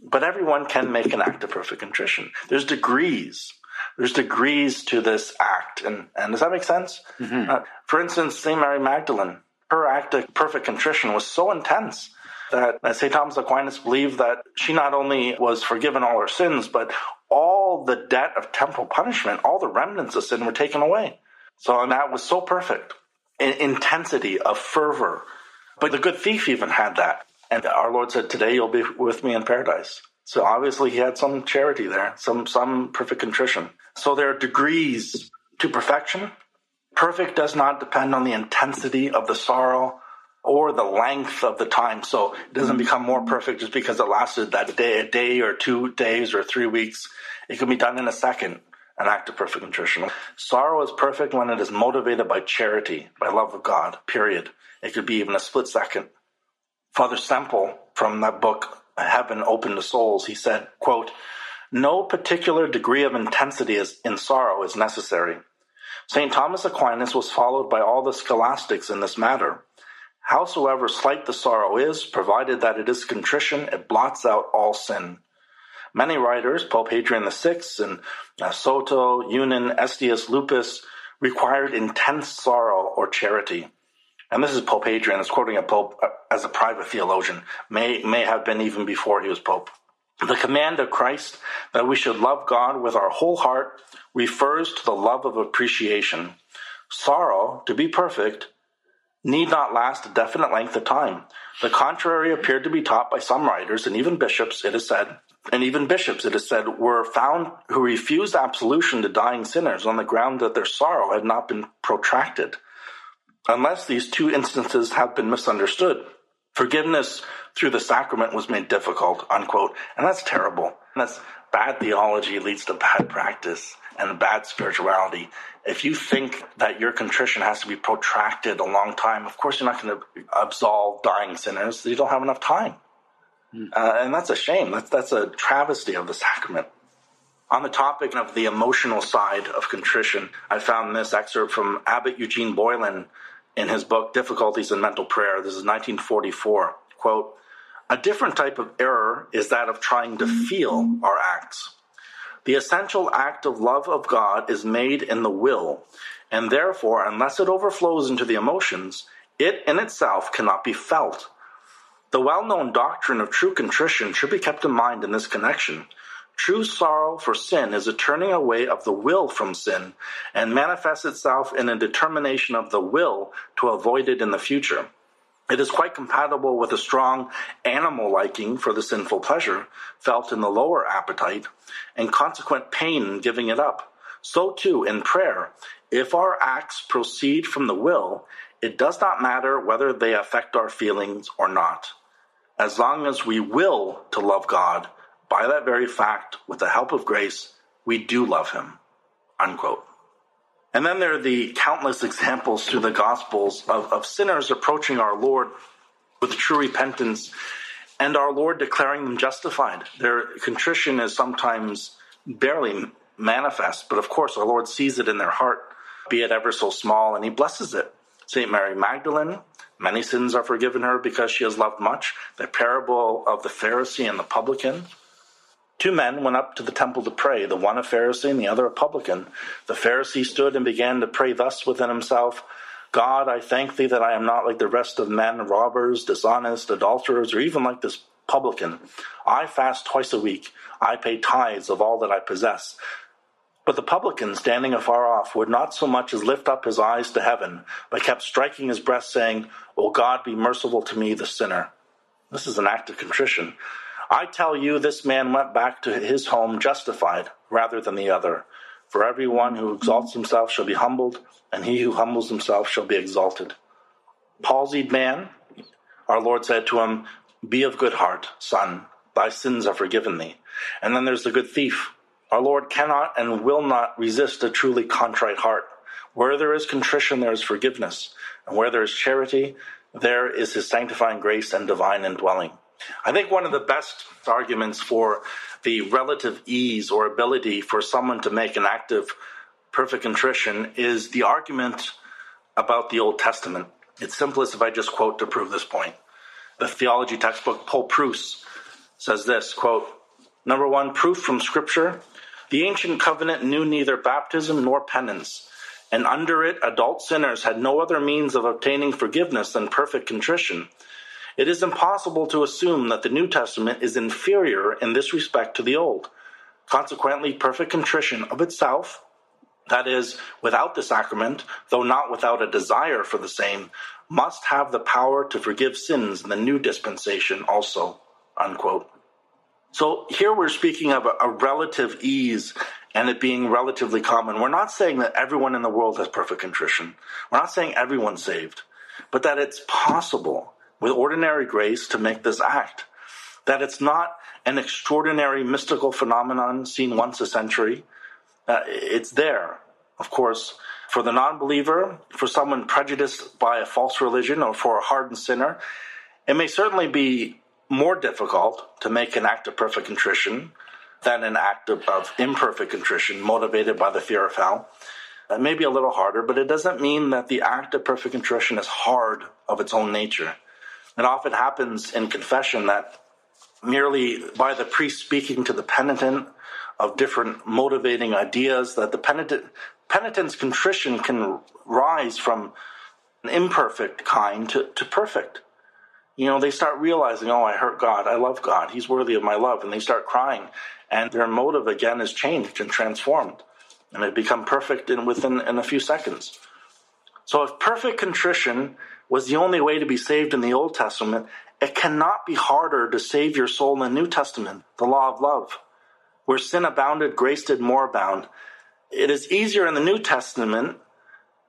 But everyone can make an act of perfect contrition. There's degrees. There's degrees to this act. And does that make sense? Mm-hmm. For instance, St. Mary Magdalene, her act of perfect contrition was so intense that St. Thomas Aquinas believed that she not only was forgiven all her sins, but all the debt of temporal punishment, all the remnants of sin were taken away. So and that was so perfect, an intensity of fervor. But the good thief even had that. And our Lord said, today you'll be with me in paradise. So obviously he had some charity there, some perfect contrition. So there are degrees to perfection. Perfect does not depend on the intensity of the sorrow or the length of the time. So it doesn't become more perfect just because it lasted that day, a day or 2 days or 3 weeks. It can be done in a second, an act of perfect contrition. Sorrow is perfect when it is motivated by charity, by love of God, period. It could be even a split second. Father Semple, from that book, Heaven Open to Souls, he said, quote, "No particular degree of intensity in sorrow is necessary. St. Thomas Aquinas was followed by all the scholastics in this matter. Howsoever slight the sorrow is, provided that it is contrition, it blots out all sin. Many writers, Pope Hadrian VI and Soto, Eunan, Estius, Lupus, required intense sorrow or charity." And this is Pope Hadrian, is quoting a pope as a private theologian, may have been even before he was pope. The command of Christ that we should love God with our whole heart refers to the love of appreciation. Sorrow, to be perfect, need not last a definite length of time. The contrary appeared to be taught by some writers, and even bishops, it is said, were found who refused absolution to dying sinners on the ground that their sorrow had not been protracted. Unless these two instances have been misunderstood, forgiveness through the sacrament was made difficult, unquote. And that's terrible. And that's bad theology leads to bad practice and bad spirituality. If you think that your contrition has to be protracted a long time, of course you're not going to absolve dying sinners. You don't have enough time. And that's a shame. That's a travesty of the sacrament. On the topic of the emotional side of contrition, I found this excerpt from Abbot Eugene Boylan, in his book, Difficulties in Mental Prayer. This is 1944, quote, "A different type of error is that of trying to feel our acts. The essential act of love of God is made in the will, and therefore, unless it overflows into the emotions, it in itself cannot be felt. The well-known doctrine of true contrition should be kept in mind in this connection. True sorrow for sin is a turning away of the will from sin and manifests itself in a determination of the will to avoid it in the future. It is quite compatible with a strong animal liking for the sinful pleasure felt in the lower appetite and consequent pain in giving it up. So too in prayer, if our acts proceed from the will, it does not matter whether they affect our feelings or not. As long as we will to love God, by that very fact, with the help of grace, we do love him," unquote. And then there are the countless examples through the Gospels of sinners approaching our Lord with true repentance and our Lord declaring them justified. Their contrition is sometimes barely manifest, but of course our Lord sees it in their heart, be it ever so small, and he blesses it. St. Mary Magdalene, many sins are forgiven her because she has loved much. The parable of the Pharisee and the publican. Two men went up to the temple to pray, the one a Pharisee and the other a publican. The Pharisee stood and began to pray thus within himself, God, I thank thee that I am not like the rest of men, robbers, dishonest, adulterers, or even like this publican. I fast twice a week. I pay tithes of all that I possess. But the publican, standing afar off, would not so much as lift up his eyes to heaven, but kept striking his breast, saying, O God, be merciful to me, the sinner. This is an act of contrition. I tell you, this man went back to his home justified rather than the other. For everyone who exalts himself shall be humbled, and he who humbles himself shall be exalted. Palsied man, our Lord said to him, be of good heart, son, thy sins are forgiven thee. And then there's the good thief. Our Lord cannot and will not resist a truly contrite heart. Where there is contrition, there is forgiveness. And where there is charity, there is his sanctifying grace and divine indwelling. I think one of the best arguments for the relative ease or ability for someone to make an act of perfect contrition is the argument about the Old Testament. It's simplest if I just quote to prove this point. The theology textbook Paul Pruce says this, quote, number one, proof from Scripture. The ancient covenant knew neither baptism nor penance, and under it adult sinners had no other means of obtaining forgiveness than perfect contrition. It is impossible to assume that the New Testament is inferior in this respect to the Old. Consequently, perfect contrition of itself, that is, without the sacrament, though not without a desire for the same, must have the power to forgive sins in the new dispensation also, unquote. So here we're speaking of a relative ease and it being relatively common. We're not saying that everyone in the world has perfect contrition. We're not saying everyone's saved, but that it's possible with ordinary grace to make this act. That it's not an extraordinary mystical phenomenon seen once a century. It's there, of course, for the non-believer, for someone prejudiced by a false religion or for a hardened sinner. It may certainly be more difficult to make an act of perfect contrition than an act of imperfect contrition motivated by the fear of hell. It may be a little harder, but it doesn't mean that the act of perfect contrition is hard of its own nature. It often happens in confession that merely by the priest speaking to the penitent of different motivating ideas, that the penitent's contrition can rise from an imperfect kind to perfect. You know, they start realizing, oh, I hurt God, I love God, he's worthy of my love, and they start crying, and their motive again is changed and transformed, and they become perfect within a few seconds. So if perfect contrition was the only way to be saved in the Old Testament, it cannot be harder to save your soul in the New Testament, the law of love. Where sin abounded, grace did more abound. It is easier in the New Testament,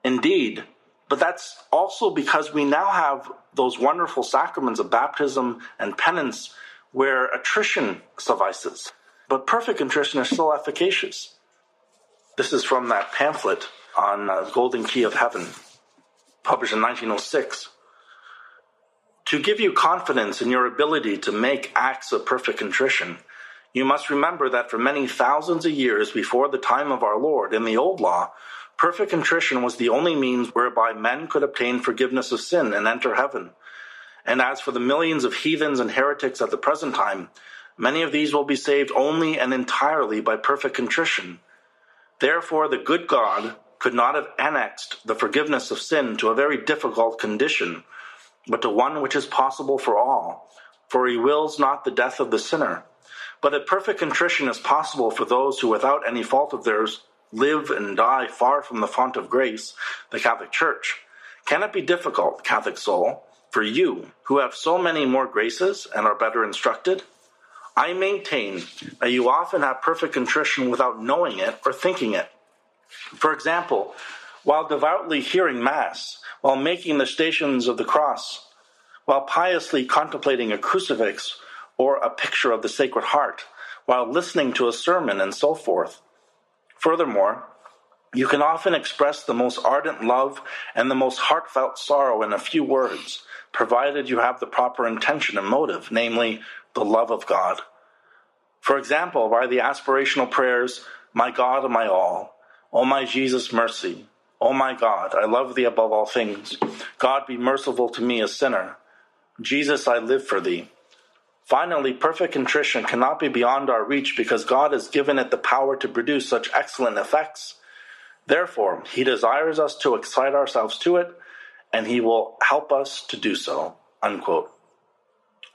indeed, but that's also because we now have those wonderful sacraments of baptism and penance where attrition suffices. But perfect contrition is still efficacious. This is from that pamphlet on The Golden Key of Heaven, published in 1906. To give you confidence in your ability to make acts of perfect contrition, you must remember that for many thousands of years before the time of our Lord, in the Old Law, perfect contrition was the only means whereby men could obtain forgiveness of sin and enter heaven. And as for the millions of heathens and heretics at the present time, many of these will be saved only and entirely by perfect contrition. Therefore, the good God could not have annexed the forgiveness of sin to a very difficult condition, but to one which is possible for all, for he wills not the death of the sinner. But a perfect contrition is possible for those who, without any fault of theirs, live and die far from the font of grace, the Catholic Church. Can it be difficult, Catholic soul, for you, who have so many more graces and are better instructed? I maintain that you often have perfect contrition without knowing it or thinking it. For example, while devoutly hearing Mass, while making the Stations of the Cross, while piously contemplating a crucifix or a picture of the Sacred Heart, while listening to a sermon and so forth. Furthermore, you can often express the most ardent love and the most heartfelt sorrow in a few words, provided you have the proper intention and motive, namely, the love of God. For example, by the aspirational prayers, My God, my all, O my Jesus, mercy, O my God, I love thee above all things, God be merciful to me a sinner, Jesus, I live for thee. Finally, perfect contrition cannot be beyond our reach because God has given it the power to produce such excellent effects. Therefore, he desires us to excite ourselves to it, and he will help us to do so, unquote.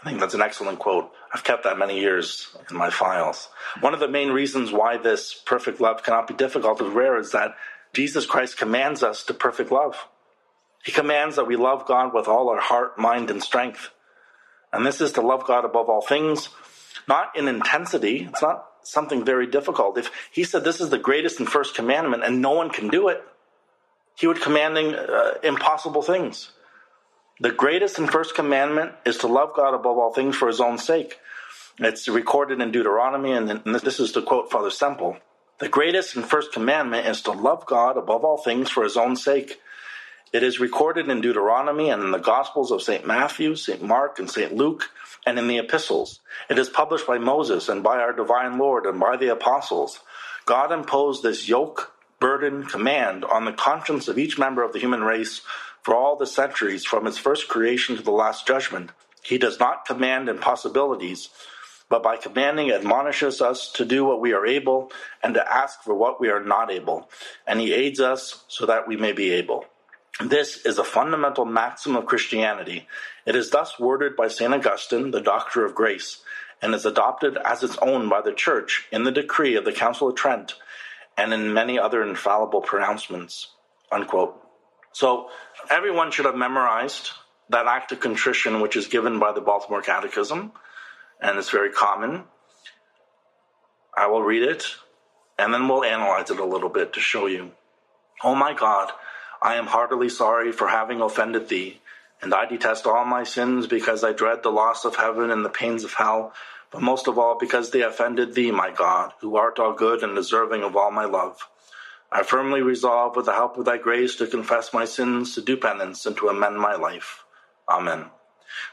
I think that's an excellent quote. I've kept that many years in my files. One of the main reasons why this perfect love cannot be difficult or rare is that Jesus Christ commands us to perfect love. He commands that we love God with all our heart, mind, and strength. And this is to love God above all things, not in intensity. It's not something very difficult. If he said this is the greatest and first commandment and no one can do it, he would commanding impossible things. The greatest and first commandment is to love God above all things for his own sake. It's recorded in Deuteronomy, and this is to quote Father Semple. The greatest and first commandment is to love God above all things for his own sake. It is recorded in Deuteronomy and in the Gospels of St. Matthew, St. Mark, and St. Luke, and in the epistles. It is published by Moses and by our divine Lord and by the apostles. God imposed this yoke, burden, command on the conscience of each member of the human race for all the centuries from its first creation to the last judgment. He does not command impossibilities, but by commanding admonishes us to do what we are able and to ask for what we are not able. And he aids us so that we may be able. This is a fundamental maxim of Christianity. It is thus worded by St. Augustine, the Doctor of Grace, and is adopted as its own by the Church in the decree of the Council of Trent and in many other infallible pronouncements." Unquote. So everyone should have memorized that act of contrition, which is given by the Baltimore Catechism, and it's very common. I will read it, and then we'll analyze it a little bit to show you. "Oh my God, I am heartily sorry for having offended thee, and I detest all my sins because I dread the loss of heaven and the pains of hell, but most of all because they offended thee, my God, who art all good and deserving of all my love. I firmly resolve with the help of thy grace to confess my sins, to do penance, and to amend my life. Amen."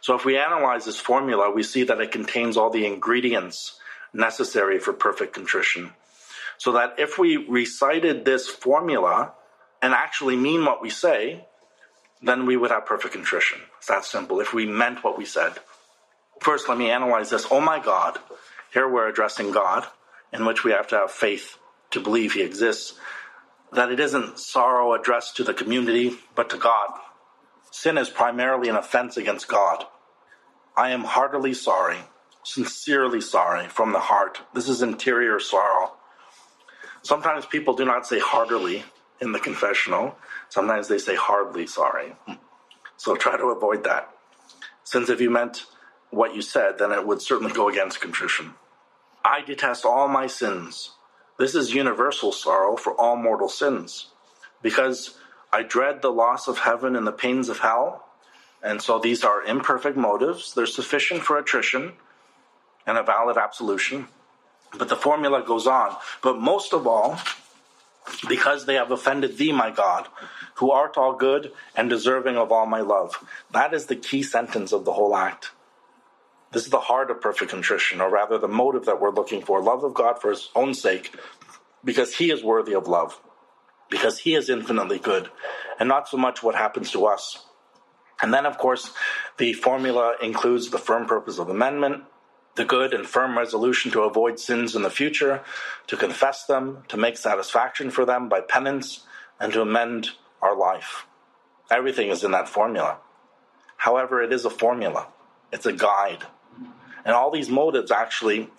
So if we analyze this formula, we see that it contains all the ingredients necessary for perfect contrition. So that if we recited this formula and actually mean what we say, then we would have perfect contrition. It's that simple, if we meant what we said. First, let me analyze this. Oh my God. Here we're addressing God, in which we have to have faith to believe he exists. That it isn't sorrow addressed to the community, but to God. Sin is primarily an offense against God. I am heartily sorry, sincerely sorry, from the heart. This is interior sorrow. Sometimes people do not say heartily in the confessional. Sometimes they say hardly sorry. So try to avoid that. Since if you meant what you said, then it would certainly go against contrition. I detest all my sins. This is universal sorrow for all mortal sins. Because I dread the loss of heaven and the pains of hell. And so these are imperfect motives. They're sufficient for attrition and a valid absolution. But the formula goes on. But most of all, because they have offended thee, my God, who art all good and deserving of all my love. That is the key sentence of the whole act. This is the heart of perfect contrition, or rather the motive that we're looking for, love of God for his own sake, because he is worthy of love, because he is infinitely good, and not so much what happens to us. And then, of course, the formula includes the firm purpose of amendment, the good and firm resolution to avoid sins in the future, to confess them, to make satisfaction for them by penance, and to amend our life. Everything is in that formula. However, it is a formula. It's a guide. And all these motives actually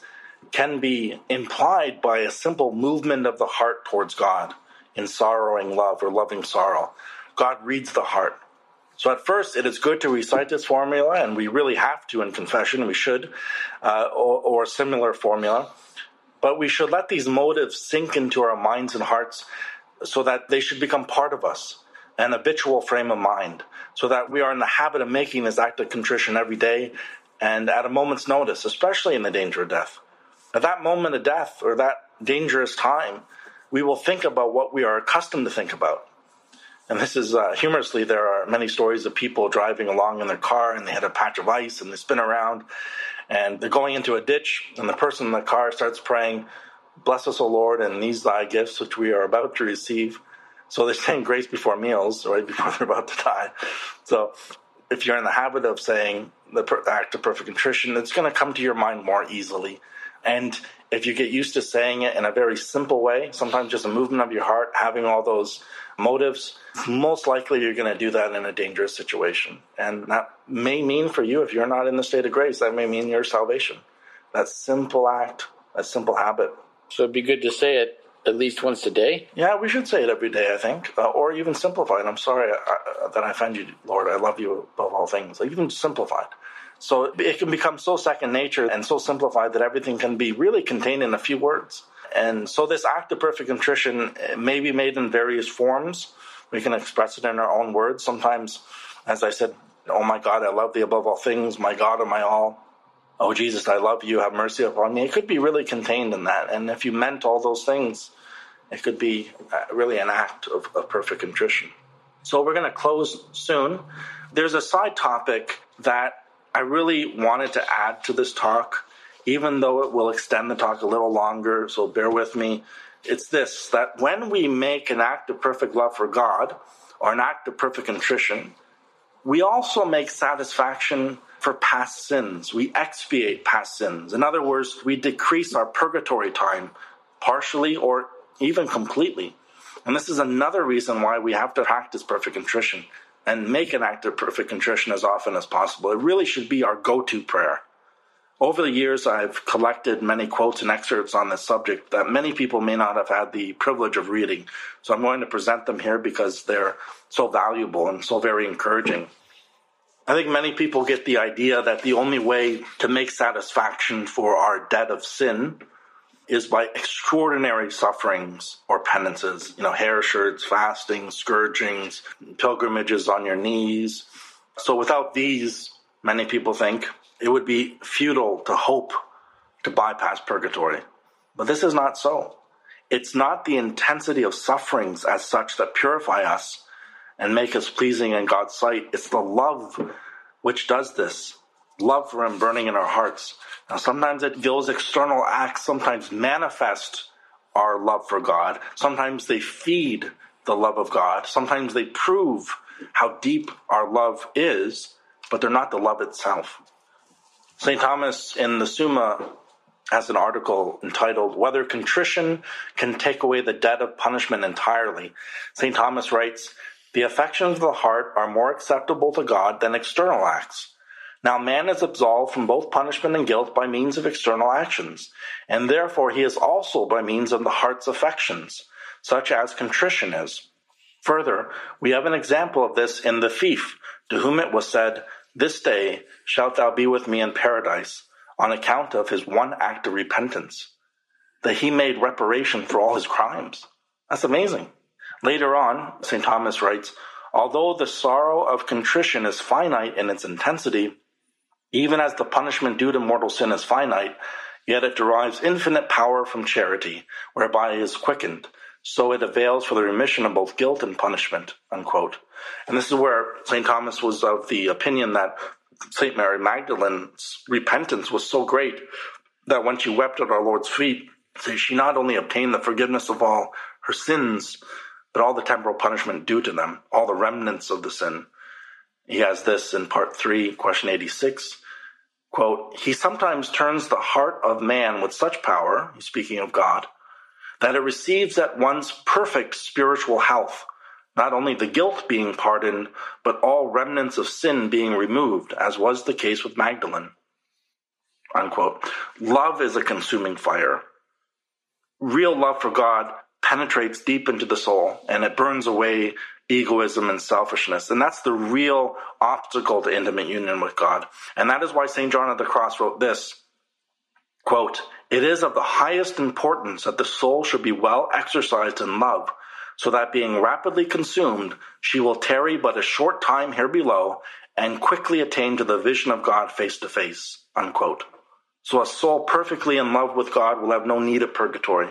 can be implied by a simple movement of the heart towards God in sorrowing love or loving sorrow. God reads the heart. So at first, it is good to recite this formula, and we really have to in confession, we should, or a similar formula. But we should let these motives sink into our minds and hearts so that they should become part of us, an habitual frame of mind, so that we are in the habit of making this act of contrition every day and at a moment's notice, especially in the danger of death. At that moment of death or that dangerous time, we will think about what we are accustomed to think about. And this is, humorously, there are many stories of people driving along in their car and they hit a patch of ice and they spin around and they're going into a ditch and the person in the car starts praying, "Bless us, O Lord, and these thy gifts which we are about to receive." So they're saying grace before meals, right before they're about to die. So if you're in the habit of saying the act of perfect contrition, it's going to come to your mind more easily. And if you get used to saying it in a very simple way, sometimes just a movement of your heart, having all those motives, most likely you're going to do that in a dangerous situation. And that may mean for you, if you're not in the state of grace, that may mean your salvation. That simple act, that simple habit. So it'd be good to say it at least once a day? Yeah, we should say it every day, I think, or even simplified. I'm sorry that I offend you, Lord. I love you above all things. Like, even simplified. So it can become so second nature and so simplified that everything can be really contained in a few words. And so this act of perfect contrition may be made in various forms. We can express it in our own words. Sometimes, as I said, oh my God, I love thee above all things, my God and my all. Oh Jesus, I love you, have mercy upon me. It could be really contained in that. And if you meant all those things, it could be really an act of perfect contrition. So we're going to close soon. There's a side topic that I really wanted to add to this talk, even though it will extend the talk a little longer, so bear with me. It's this, that when we make an act of perfect love for God, or an act of perfect contrition, we also make satisfaction for past sins. We expiate past sins. In other words, we decrease our purgatory time, partially or even completely. And this is another reason why we have to practice perfect contrition and make an act of perfect contrition as often as possible. It really should be our go-to prayer. Over the years, I've collected many quotes and excerpts on this subject that many people may not have had the privilege of reading. So I'm going to present them here because they're so valuable and so very encouraging. I think many people get the idea that the only way to make satisfaction for our debt of sin is by extraordinary sufferings or penances, hair shirts, fasting, scourgings, pilgrimages on your knees. So without these, many people think it would be futile to hope to bypass purgatory. But this is not so. It's not the intensity of sufferings as such that purify us and make us pleasing in God's sight. It's the love which does this. Love for Him burning in our hearts. Now, sometimes those external acts sometimes manifest our love for God. Sometimes they feed the love of God. Sometimes they prove how deep our love is, but they're not the love itself. St. Thomas in the Summa has an article entitled, Whether Contrition Can Take Away the Debt of Punishment Entirely. St. Thomas writes, the affections of the heart are more acceptable to God than external acts. Now man is absolved from both punishment and guilt by means of external actions, and therefore he is also by means of the heart's affections, such as contrition is. Further, we have an example of this in the thief, to whom it was said, this day shalt thou be with me in paradise, on account of his one act of repentance, that he made reparation for all his crimes. That's amazing. Later on, St. Thomas writes, although the sorrow of contrition is finite in its intensity, even as the punishment due to mortal sin is finite, yet it derives infinite power from charity, whereby it is quickened. So it avails for the remission of both guilt and punishment, unquote. And this is where St. Thomas was of the opinion that St. Mary Magdalene's repentance was so great that when she wept at our Lord's feet, she not only obtained the forgiveness of all her sins, but all the temporal punishment due to them, all the remnants of the sin. He has this in part 3, question 86, quote, he sometimes turns the heart of man with such power, he's speaking of God, that it receives at once perfect spiritual health, not only the guilt being pardoned, but all remnants of sin being removed, as was the case with Magdalene, unquote. Love is a consuming fire. Real love for God penetrates deep into the soul, and it burns away egoism and selfishness. And that's the real obstacle to intimate union with God. And that is why St. John of the Cross wrote this, quote, it is of the highest importance that the soul should be well exercised in love, so that being rapidly consumed, she will tarry but a short time here below and quickly attain to the vision of God face to face, unquote. So a soul perfectly in love with God will have no need of purgatory.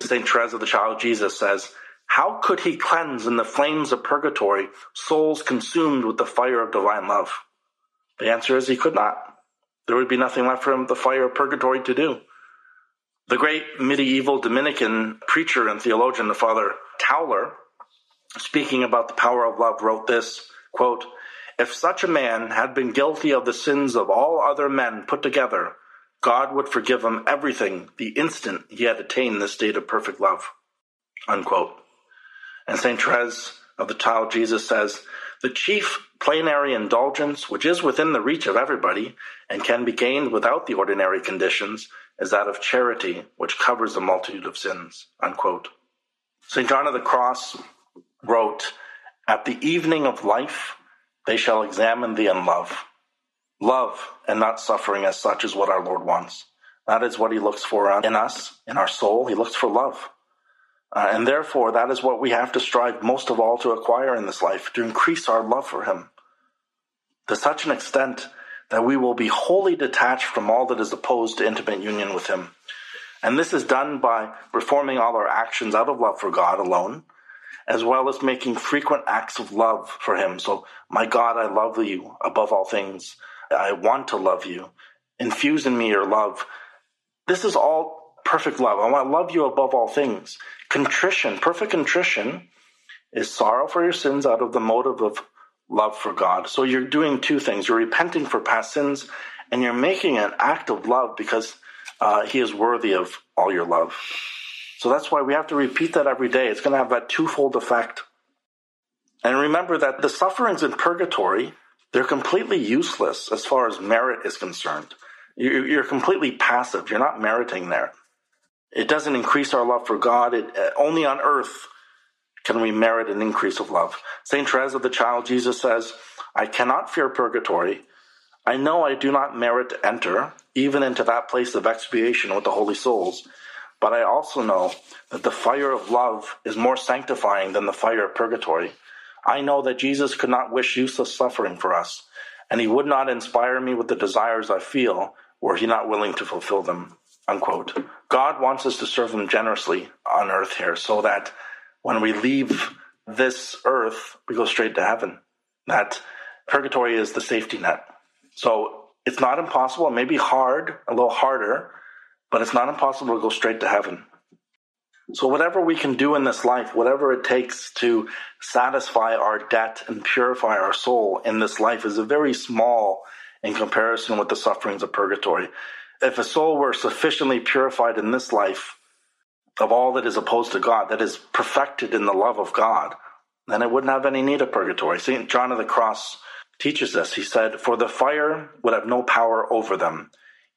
St. Therese of the Child Jesus says, how could he cleanse in the flames of purgatory souls consumed with the fire of divine love? The answer is he could not. There would be nothing left for him, the fire of purgatory, to do. The great medieval Dominican preacher and theologian, the Father Tauler, speaking about the power of love, wrote this, quote, if such a man had been guilty of the sins of all other men put together, God would forgive him everything the instant he had attained this state of perfect love, unquote. And St. Therese of the Child Jesus says, the chief plenary indulgence, which is within the reach of everybody and can be gained without the ordinary conditions, is that of charity, which covers a multitude of sins," unquote. St. John of the Cross wrote, "At the evening of life, they shall examine thee and love. Love and not suffering as such is what our Lord wants." That is what he looks for in us, in our soul. He looks for love. And therefore, that is what we have to strive most of all to acquire in this life, to increase our love for him to such an extent that we will be wholly detached from all that is opposed to intimate union with him. And this is done by reforming all our actions out of love for God alone, as well as making frequent acts of love for him. So, "My God, I love you above all things. I want to love you. Infuse in me your love." This is all perfect love. "I want to love you above all things." Contrition, perfect contrition, is sorrow for your sins out of the motive of love for God. So you're doing two things. You're repenting for past sins, and you're making an act of love because he is worthy of all your love. So that's why we have to repeat that every day. It's going to have that twofold effect. And remember that the sufferings in purgatory, they're completely useless as far as merit is concerned. You're completely passive. You're not meriting there. It doesn't increase our love for God. Only on earth can we merit an increase of love. St. Therese of the Child Jesus says, "I cannot fear purgatory. I know I do not merit to enter, even into that place of expiation with the holy souls. But I also know that the fire of love is more sanctifying than the fire of purgatory. I know that Jesus could not wish useless suffering for us, and he would not inspire me with the desires I feel were he not willing to fulfill them," unquote. God wants us to serve him generously on earth here, so that when we leave this earth, we go straight to heaven. That purgatory is the safety net. So it's not impossible. It may be hard, a little harder, but it's not impossible to go straight to heaven. So whatever we can do in this life, whatever it takes to satisfy our debt and purify our soul in this life is a very small in comparison with the sufferings of purgatory. If a soul were sufficiently purified in this life of all that is opposed to God, that is perfected in the love of God, then it wouldn't have any need of purgatory. St. John of the Cross teaches this. He said, "For the fire would have no power over them.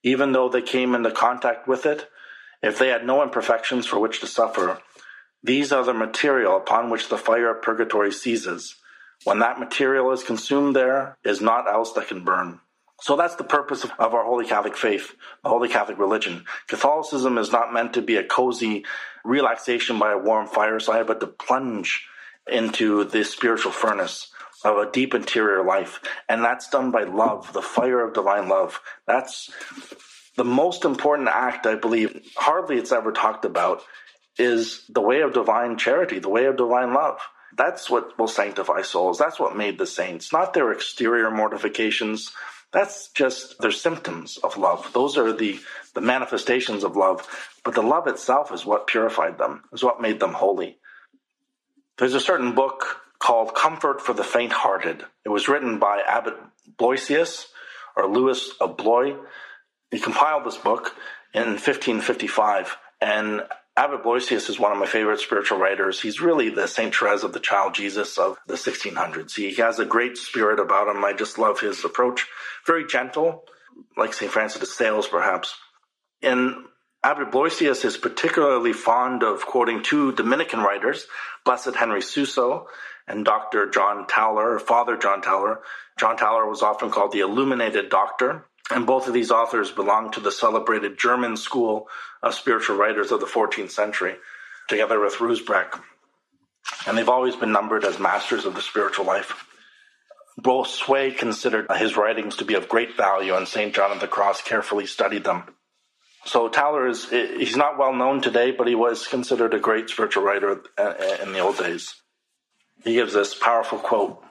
Even though they came into contact with it, if they had no imperfections for which to suffer, these are the material upon which the fire of purgatory seizes. When that material is consumed, there is naught else that can burn." So that's the purpose of our Holy Catholic faith, the Holy Catholic religion. Catholicism is not meant to be a cozy relaxation by a warm fireside, but to plunge into the spiritual furnace of a deep interior life. And that's done by love, the fire of divine love. That's the most important act, I believe, hardly it's ever talked about, is the way of divine charity, the way of divine love. That's what will sanctify souls. That's what made the saints, not their exterior mortifications. That's just their symptoms of love. Those are the manifestations of love. But the love itself is what purified them, is what made them holy. There's a certain book called Comfort for the Faint-Hearted. It was written by Abbot Blosius, or Louis of Blois. He compiled this book in 1555, and Abbot Blosius is one of my favorite spiritual writers. He's really the St. Therese of the Child Jesus of the 1600s. He has a great spirit about him. I just love his approach. Very gentle, like St. Francis de Sales, perhaps. And Abbot Blosius is particularly fond of quoting two Dominican writers, Blessed Henry Suso and Dr. John Towler, or Father John Towler. John Towler was often called the Illuminated Doctor, and both of these authors belonged to the celebrated German school of spiritual writers of the 14th century, together with Rusbrock. And they've always been numbered as masters of the spiritual life. Bossuet considered his writings to be of great value, and St. John of the Cross carefully studied them. So Towler he's not well known today, but he was considered a great spiritual writer in the old days. He gives this powerful quote,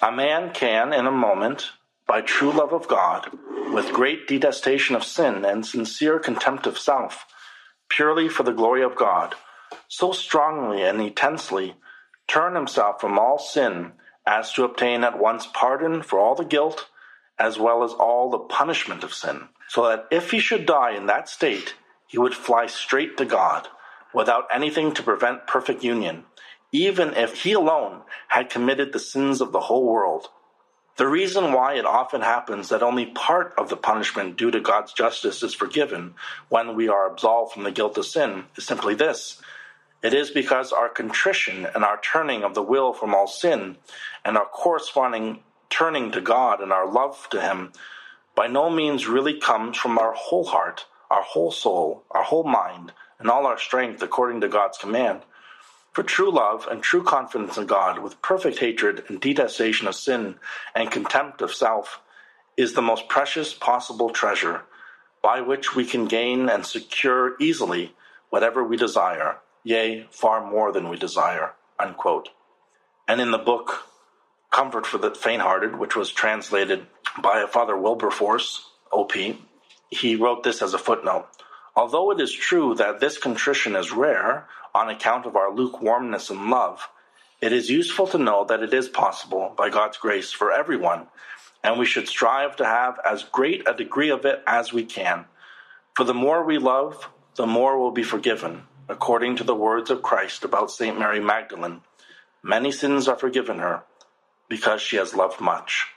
"A man can, in a moment, by true love of God, with great detestation of sin and sincere contempt of self, purely for the glory of God, so strongly and intensely turn himself from all sin as to obtain at once pardon for all the guilt as well as all the punishment of sin, so that if he should die in that state, he would fly straight to God, without anything to prevent perfect union, even if he alone had committed the sins of the whole world. The reason why it often happens that only part of the punishment due to God's justice is forgiven when we are absolved from the guilt of sin is simply this. It is because our contrition and our turning of the will from all sin and our corresponding turning to God and our love to Him by no means really comes from our whole heart, our whole soul, our whole mind, and all our strength according to God's command. For true love and true confidence in God, with perfect hatred and detestation of sin and contempt of self, is the most precious possible treasure by which we can gain and secure easily whatever we desire, yea, far more than we desire." Unquote. And in the book Comfort for the Faint-Hearted, which was translated by Father Wilberforce, OP, he wrote this as a footnote. "Although it is true that this contrition is rare on account of our lukewarmness in love, it is useful to know that it is possible by God's grace for everyone, and we should strive to have as great a degree of it as we can. For the more we love, the more will be forgiven, according to the words of Christ about St. Mary Magdalene. Many sins are forgiven her because she has loved much."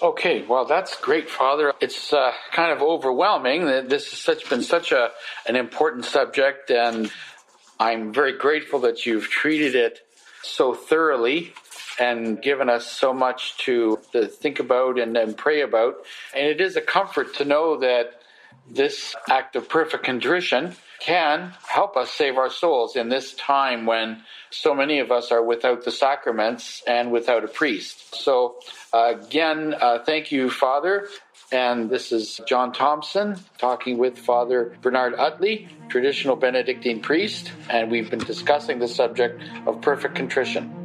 Okay, well, that's great, Father. It's kind of overwhelming that this has been such an important subject, and I'm very grateful that you've treated it so thoroughly and given us so much to think about and pray about. And it is a comfort to know that this act of perfect contrition can help us save our souls in this time when so many of us are without the sacraments and without a priest. So again, thank you, Father. And this is John Thompson talking with Father Bernard Utley, traditional Benedictine priest, and we've been discussing the subject of perfect contrition.